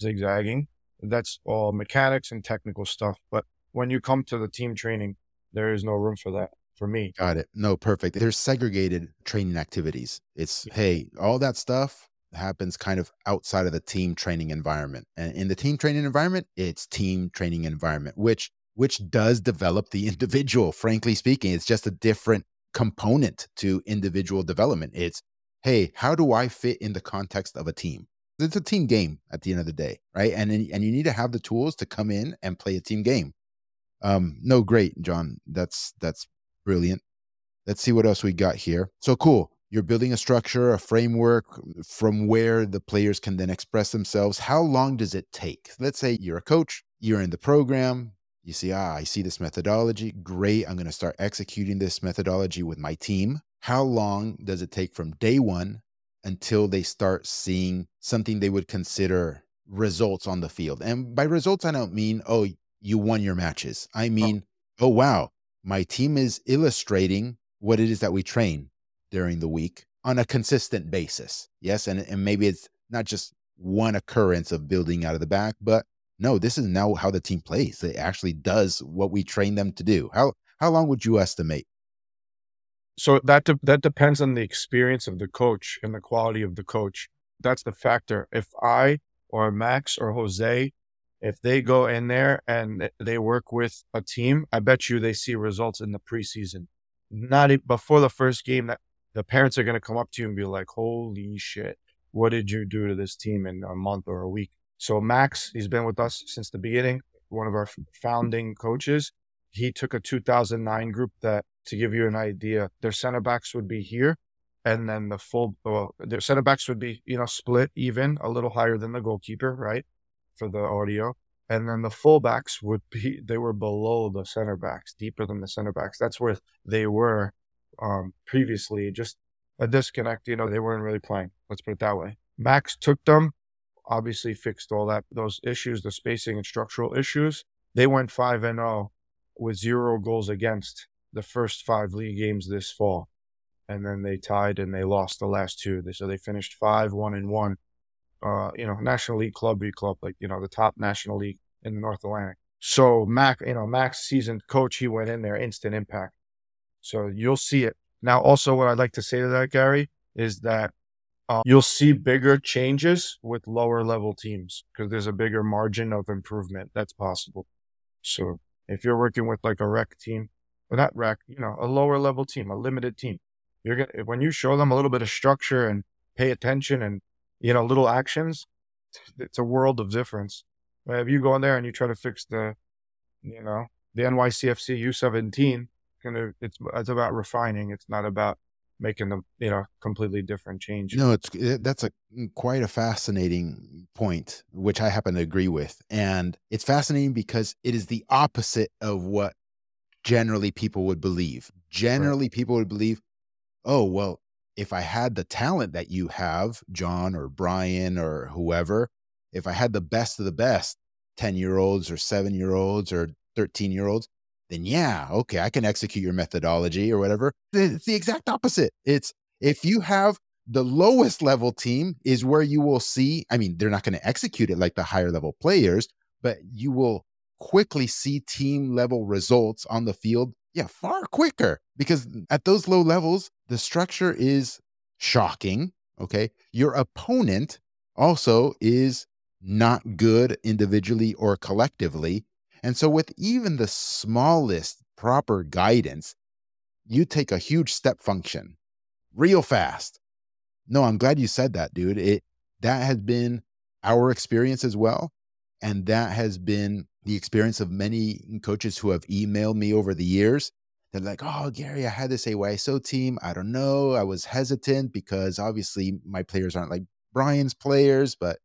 zigzagging. That's all mechanics and technical stuff. But when you come to the team training, there is no room for that for me. Got it. No, perfect. There's segregated training activities. It's, yeah. hey, all that stuff happens kind of outside of the team training environment. And in the team training environment, it's team training environment, which which does develop the individual. Frankly speaking, it's just a different component to individual development. It's, hey, how do I fit in the context of a team? It's a team game at the end of the day, right? And, and you need to have the tools to come in and play a team game. Um, no, great, John. That's, that's brilliant. Let's see what else we got here. So cool. You're building a structure, a framework from where the players can then express themselves. How long does it take? Let's say you're a coach, you're in the program. You see, ah, I see this methodology. Great. I'm going to start executing this methodology with my team. How long does it take from day one until they start seeing something they would consider results on the field? And by results, I don't mean, oh, you won your matches. I mean, oh. oh, wow, my team is illustrating what it is that we train during the week on a consistent basis. Yes, and, and maybe it's not just one occurrence of building out of the back, but no, this is now how the team plays. It actually does what we train them to do. How how long would you estimate? So that de- that depends on the experience of the coach and the quality of the coach. That's the factor. If I or Max or Jose, if they go in there and they work with a team, I bet you they see results in the preseason. Not before the first game, that the parents are going to come up to you and be like, holy shit, what did you do to this team in a month or a week? So Max, he's been with us since the beginning, one of our founding coaches. He took a two thousand nine group that, to give you an idea, their center backs would be here. And then the full, well, their center backs would be, you know, split even a little higher than the goalkeeper, right? For the audio. And then the fullbacks would be, they were below the center backs, deeper than the center backs. That's where they were um, previously, just a disconnect. You know, they weren't really playing. Let's put it that way. Max took them obviously fixed all that, those issues, the spacing and structural issues. They went five and oh with zero goals against the first five league games this fall. And then they tied and they lost the last two. So they finished five, one and one, uh, you know, National League Club B Club, like, you know, the top National League in the North Atlantic. So Mac, you know, Mac's seasoned coach, he went in there, instant impact. So you'll see it. Now, also what I'd like to say to that, Gary, is that um, you'll see bigger changes with lower level teams because there's a bigger margin of improvement that's possible. So if you're working with like a rec team, or not rec, you know, a lower level team, a limited team, you're gonna, when you show them a little bit of structure and pay attention and, you know, little actions, it's a world of difference. But if you go in there and you try to fix the, you know, the N Y C F C U seventeen, gonna it's it's about refining. It's not about making the, you know, completely different change. No, it's it, that's a quite a fascinating point, which I happen to agree with, and it's fascinating because it is the opposite of what generally people would believe. Generally, right. People would believe, oh, well, if I had the talent that you have, John or Brian or whoever, if I had the best of the best ten-year-olds or seven-year-olds or thirteen-year-olds, then yeah, okay, I can execute your methodology or whatever. It's the exact opposite. It's if you have the lowest level team is where you will see, I mean, they're not going to execute it like the higher level players, but you will quickly see team level results on the field. Yeah, far quicker, because at those low levels, the structure is shocking, okay? Your opponent also is not good individually or collectively. And so with even the smallest proper guidance, you take a huge step function real fast. No, I'm glad you said that, dude. It that has been our experience as well. And that has been the experience of many coaches who have emailed me over the years. They're like, oh, Gary, I had this A Y S O team. I don't know. I was hesitant because obviously my players aren't like Brian's players, but,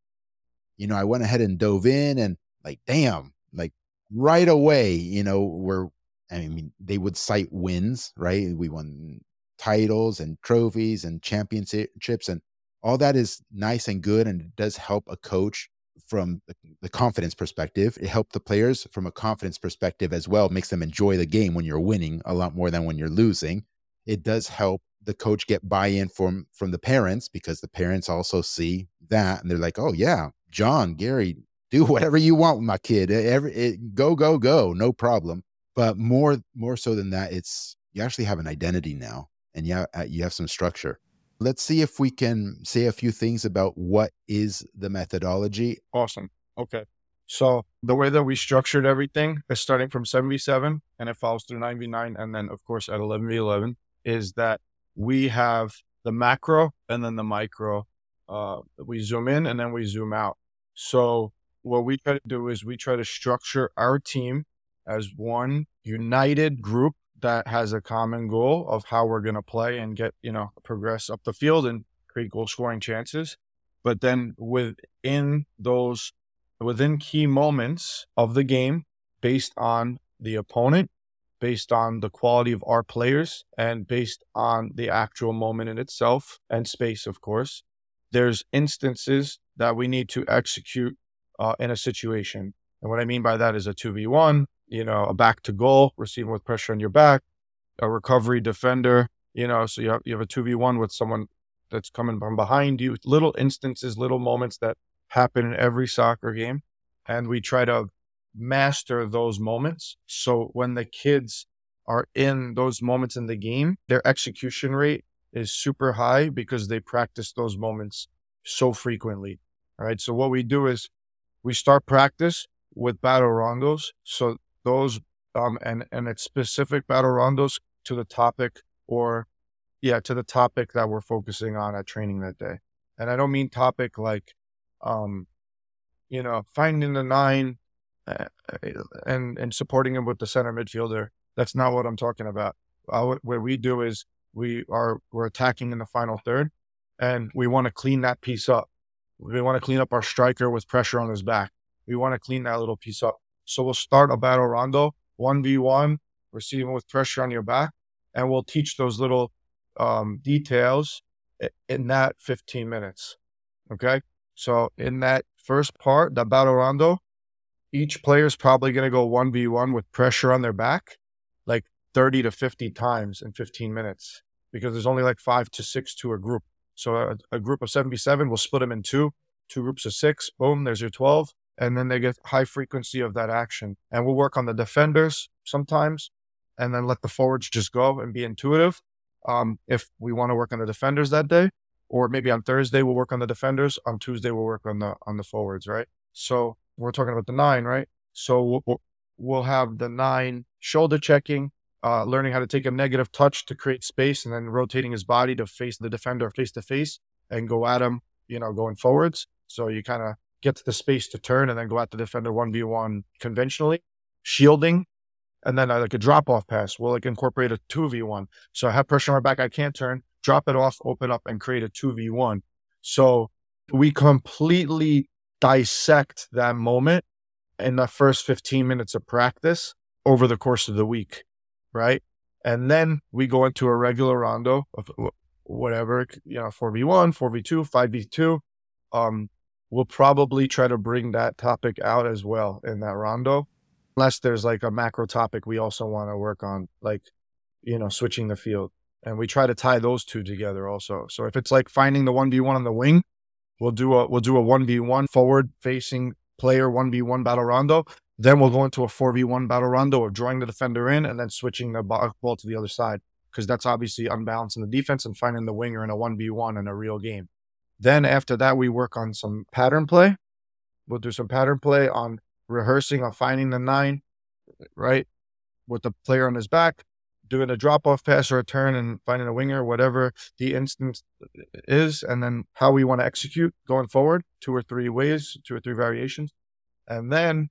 you know, I went ahead and dove in and like, damn, like right away, you know, we're, I mean, they would cite wins, right? We won titles and trophies and championships, and all that is nice and good. And it does help a coach from the confidence perspective. It helped the players from a confidence perspective as well. It makes them enjoy the game when you're winning a lot more than when you're losing. It does help the coach get buy-in from, from the parents, because the parents also see that and they're like, oh yeah, John, Gary, do whatever you want with my kid. Every, it, go, go, go. No problem. But more, more so than that, it's, you actually have an identity now, and you have, you have some structure. Let's see if we can say a few things about what is the methodology. Awesome. Okay. So the way that we structured everything is starting from seven v seven, and it follows through nine v nine, and then, of course, at eleven v eleven, is that we have the macro and then the micro. Uh, we zoom in and then we zoom out. So what we try to do is we try to structure our team as one united group that has a common goal of how we're going to play and get, you know, progress up the field and create goal scoring chances. But then within those, within key moments of the game, based on the opponent, based on the quality of our players, and based on the actual moment in itself and space, of course, there's instances that we need to execute uh, in a situation. And what I mean by that is a two v one, you know, a back to goal, receiving with pressure on your back, a recovery defender, you know, so you have, you have a two v one with someone that's coming from behind you, little instances, little moments that happen in every soccer game. And we try to master those moments. So when the kids are in those moments in the game, their execution rate is super high because they practice those moments so frequently. All right. So what we do is we start practice with battle rondos. So those, um, and, and it's specific battle rondos to the topic or, yeah, to the topic that we're focusing on at training that day. And I don't mean topic like, um, you know, finding the nine uh, and, and supporting him with the center midfielder. That's not what I'm talking about. Uh, what we do is we are, we're attacking in the final third, and we want to clean that piece up. We want to clean up our striker with pressure on his back. We want to clean that little piece up. So we'll start a battle rondo, one v one, receiving with pressure on your back, and we'll teach those little um, details in that fifteen minutes, okay? So in that first part, the battle rondo, each player is probably going to go one v one with pressure on their back like thirty to fifty times in fifteen minutes because there's only like five to six to a group. So a, a group of seven v seven will split them in two, two groups of six, boom, there's your twelve. And then they get high frequency of that action. And we'll work on the defenders sometimes and then let the forwards just go and be intuitive. Um, if we want to work on the defenders that day, or maybe on Thursday, we'll work on the defenders. On Tuesday, we'll work on the on the forwards, right? So we're talking about the nine, right? So we'll, we'll have the nine shoulder checking, uh, learning how to take a negative touch to create space and then rotating his body to face the defender face to face and go at him, you know, going forwards. So you kind of get to the space to turn and then go at the defender one v one conventionally, shielding. And then uh, like a drop-off pass, we'll like incorporate a two v one. So I have pressure on my back, I can't turn, drop it off, open up, and create a two v one. So we completely dissect that moment in the first fifteen minutes of practice over the course of the week, right? And then we go into a regular rondo of whatever, you know, four v one, four v two, five v two. Um, we'll probably try to bring that topic out as well in that rondo. Unless there's like a macro topic we also want to work on, like, you know, switching the field. And we try to tie those two together also. So if it's like finding the one v one on the wing, we'll do a we'll do a one v one forward-facing player one v one battle rondo. Then we'll go into a four v one battle rondo of drawing the defender in and then switching the ball to the other side because that's obviously unbalancing the defense and finding the winger in a one v one in a real game. Then after that, we work on some pattern play. We'll do some pattern play on rehearsing on finding the nine, right, with the player on his back, doing a drop-off pass or a turn and finding a winger, whatever the instance is, and then how we want to execute going forward, two or three ways, two or three variations. And then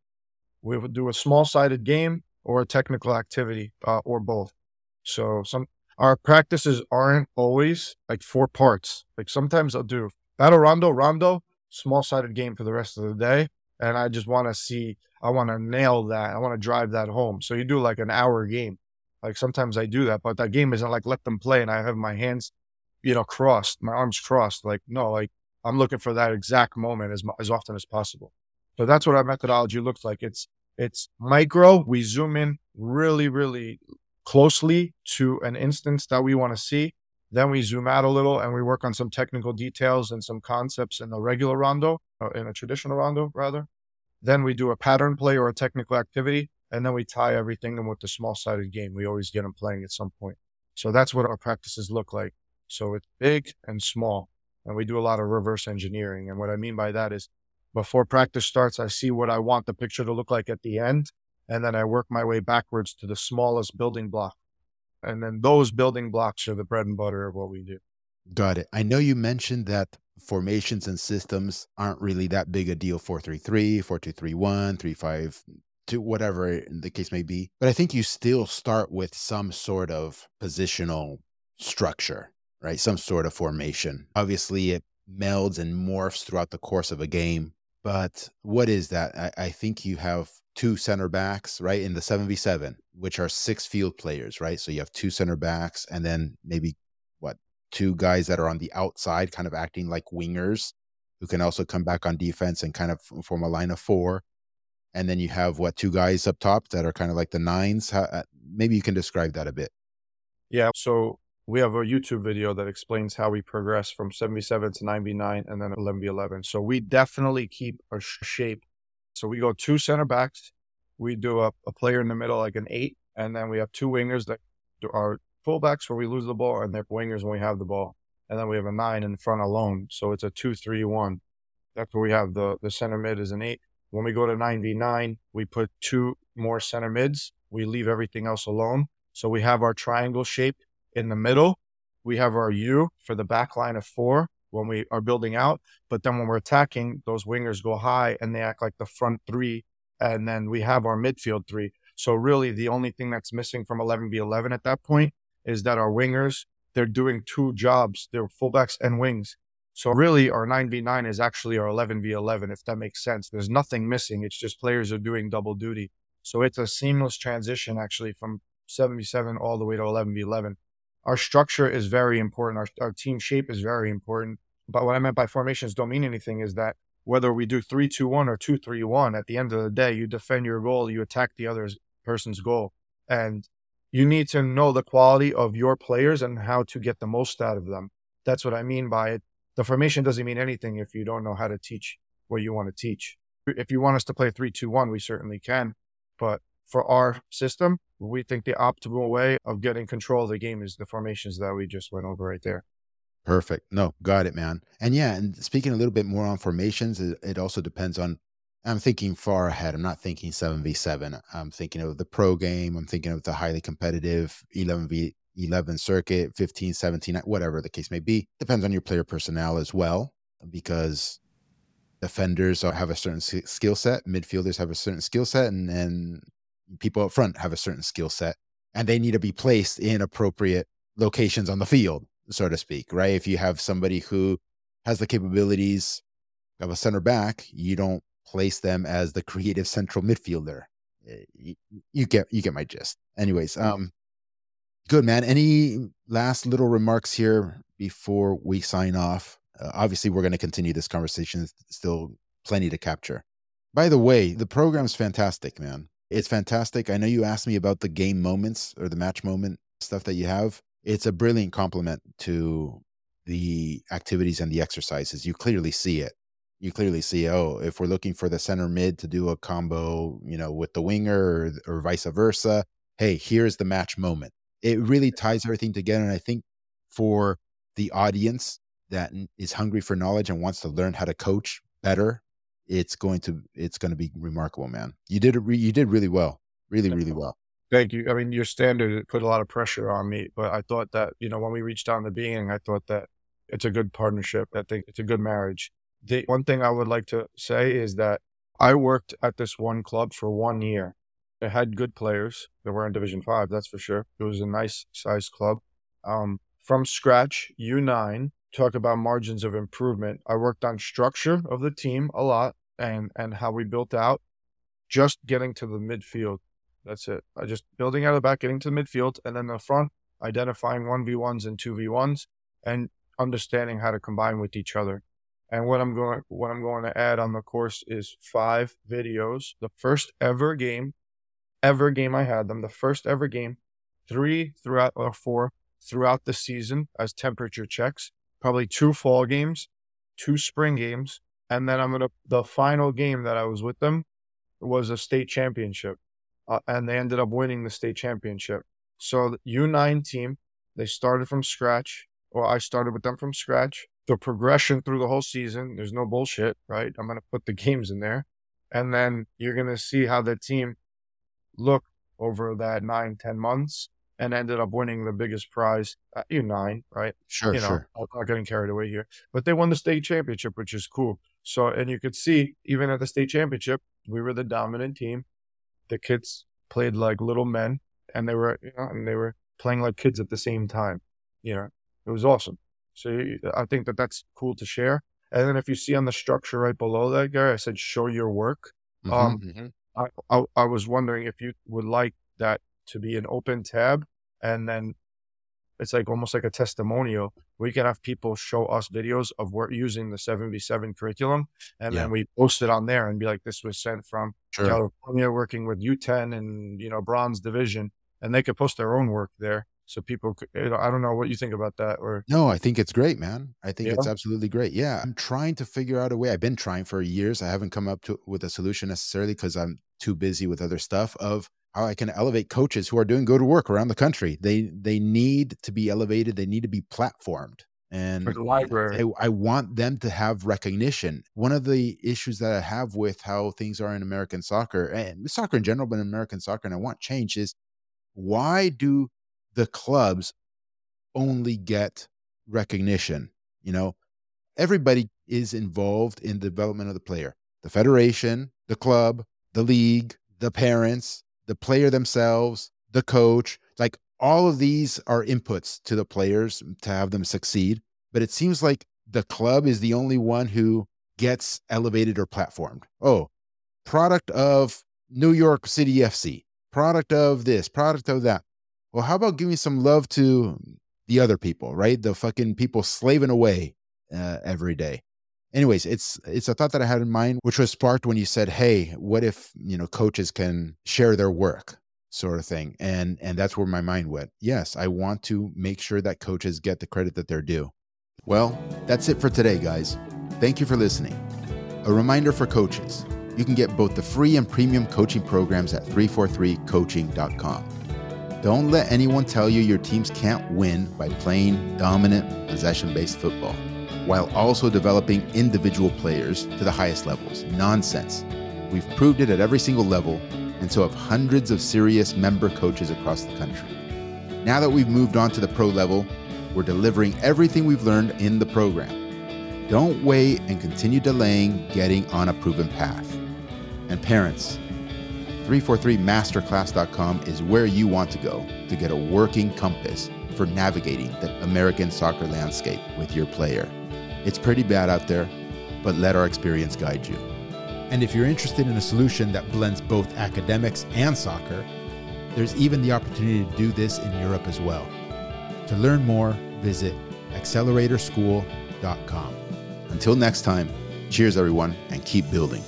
we would do a small-sided game or a technical activity uh, or both. So some our practices aren't always like four parts. Like sometimes I'll do battle rondo, rondo, small-sided game for the rest of the day. And I just want to see, I want to nail that. I want to drive that home. So you do like an hour game. Like sometimes I do that, but that game isn't like let them play and I have my hands, you know, crossed, my arms crossed. Like, no, like I'm looking for that exact moment as as often as possible. So that's what our methodology looks like. It's, it's micro. We zoom in really, really closely to an instance that we want to see. Then we zoom out a little and we work on some technical details and some concepts in a regular rondo, in a traditional rondo rather. Then we do a pattern play or a technical activity, and then we tie everything in with the small-sided game. We always get them playing at some point. So that's what our practices look like. So it's big and small, and we do a lot of reverse engineering. And what I mean by that is before practice starts, I see what I want the picture to look like at the end, and then I work my way backwards to the smallest building block. And then those building blocks are the bread and butter of what we do. Got it. I know you mentioned that formations and systems aren't really that big a deal, four three three, four two three one, three five two, whatever the case may be. But I think you still start with some sort of positional structure, right? Some sort of formation. Obviously, it melds and morphs throughout the course of a game. But what is that? I, I think you have two center backs, right? In the seven v seven, which are six field players, right? So you have two center backs and then maybe what, two guys that are on the outside kind of acting like wingers who can also come back on defense and kind of form a line of four. And then you have what, two guys up top that are kind of like the nines. How, uh, maybe you can describe that a bit. Yeah. So we have a YouTube video that explains how we progress from seven v seven to nine v nine and then eleven v eleven. So we definitely keep a shape. So we go two center backs, we do a, a player in the middle, like an eight, and then we have two wingers that are fullbacks where we lose the ball, and they're wingers when we have the ball. And then we have a nine in front alone. So it's a two, three, one. That's where we have the, the center mid is an eight. When we go to nine v nine, we put two more center mids. We leave everything else alone. So we have our triangle shape in the middle. We have our U for the back line of four when we are building out, but then when we're attacking, those wingers go high and they act like the front three, and then we have our midfield three. So really the only thing that's missing from eleven v eleven at that point is that our wingers, they're doing two jobs, they're fullbacks and wings. So really our nine v nine is actually our eleven v eleven, if that makes sense. There's nothing missing, it's just players are doing double duty. So it's a seamless transition actually from seven v seven all the way to eleven v eleven. Our structure is very important. Our, our team shape is very important. But what I meant by formations don't mean anything is that whether we do three two one or two three one, at the end of the day, you defend your goal, you attack the other person's goal. And you need to know the quality of your players and how to get the most out of them. That's what I mean by it. The formation doesn't mean anything if you don't know how to teach what you want to teach. If you want us to play three two one, we certainly can. But for our system, we think the optimal way of getting control of the game is the formations that we just went over right there. Perfect. No, got it, man. And yeah, and speaking a little bit more on formations, it also depends on, I'm thinking far ahead. I'm not thinking seven v seven. I'm thinking of the pro game. I'm thinking of the highly competitive eleven v eleven circuit, fifteen, seventeen, whatever the case may be. Depends on your player personnel as well, because defenders have a certain skill set, midfielders have a certain skill set, and, and people up front have a certain skill set, and they need to be placed in appropriate locations on the field, so to speak, right? If you have somebody who has the capabilities of a center back, you don't place them as the creative central midfielder. You, you get you get my gist. Anyways, um, good, man. Any last little remarks here before we sign off? Uh, obviously, we're going to continue this conversation. There's still plenty to capture. By the way, the program's fantastic, man. It's fantastic. I know you asked me about the game moments or the match moment stuff that you have. It's a brilliant complement to the activities and the exercises. You clearly see it. You clearly see, oh, if we're looking for the center mid to do a combo, you know, with the winger, or, or vice versa, hey, here's the match moment. It really ties everything together. And I think for the audience that is hungry for knowledge and wants to learn how to coach better, it's going to it's going to be remarkable, man. You did re- you did really well, really, really well. Thank you. I mean, your standard put a lot of pressure on me, but I thought that, you know, when we reached out in the beginning, I thought that it's a good partnership. I think it's a good marriage. The one thing I would like to say is that I worked at this one club for one year. It had good players. They were in Division Five, that's for sure. It was a nice sized club. Um, from scratch, U nine. Talk about margins of improvement. I worked on structure of the team a lot and, and how we built out, just getting to the midfield. That's it. I just building out of the back, getting to the midfield, and then the front, identifying one v ones and two v ones and understanding how to combine with each other. And what I'm going, what I'm going to add on the course is five videos. The first ever game, ever game I had them, the first ever game, three throughout or four throughout the season as temperature checks. Probably two fall games, two spring games, and then I'm gonna. The final game that I was with them was a state championship, uh, and they ended up winning the state championship. So the U nine team, they started from scratch, or I started with them from scratch. The progression through the whole season, there's no bullshit, right? I'm gonna put the games in there, and then you're gonna see how the team looked over that nine, ten months. And ended up winning the biggest prize at U nine, right? Sure, you know, sure. I'm not getting carried away here. But they won the state championship, which is cool. So, and you could see, even at the state championship, we were the dominant team. The kids played like little men, and they were, you know, and they were playing like kids at the same time. You know, it was awesome. So I think that that's cool to share. And then if you see on the structure right below that guy, I said, show your work. Mm-hmm, um, mm-hmm. I, I I was wondering if you would like that to be an open tab, and then it's like almost like a testimonial. We can have people show us videos of we're using the seven v seven curriculum, and yeah. then we post it on there and be like, this was sent from sure. California working with U ten and, you know, bronze division, and they could post their own work there. So people could, you know, I don't know what you think about that. Or no, I think it's great, man. I think yeah. it's absolutely great. Yeah. I'm trying to figure out a way. I've been trying for years. I haven't come up to, with a solution necessarily because I'm too busy with other stuff of, how I can elevate coaches who are doing good work around the country. They they need to be elevated. They need to be platformed. And for the library. I, I want them to have recognition. One of the issues that I have with how things are in American soccer, and soccer in general, but in American soccer, and I want change, is why do the clubs only get recognition? You know, everybody is involved in the development of the player. The federation, the club, the league, the parents, the player themselves, the coach, like all of these are inputs to the players to have them succeed. But it seems like the club is the only one who gets elevated or platformed. Oh, product of New York City F C, product of this, product of that. Well, how about giving some love to the other people, right? The fucking people slaving away uh, every day. anyways, it's it's a thought that I had in mind, which was sparked when you said, hey, what if, you know, coaches can share their work sort of thing? And and that's where my mind went. Yes, I want to make sure that coaches get the credit that they're due. Well, that's it for today, guys. Thank you for listening. A reminder for coaches, you can get both the free and premium coaching programs at three forty-three coaching dot com. Don't let anyone tell you your teams can't win by playing dominant, possession-based football, while also developing individual players to the highest levels. Nonsense. We've proved it at every single level, and so have hundreds of serious member coaches across the country. Now that we've moved on to the pro level, we're delivering everything we've learned in the program. Don't wait and continue delaying getting on a proven path. And parents, three forty-three masterclass dot com is where you want to go to get a working compass for navigating the American soccer landscape with your player. It's pretty bad out there, but let our experience guide you. And if you're interested in a solution that blends both academics and soccer, there's even the opportunity to do this in Europe as well. To learn more, visit accelerator school dot com. Until next time, cheers everyone, and keep building.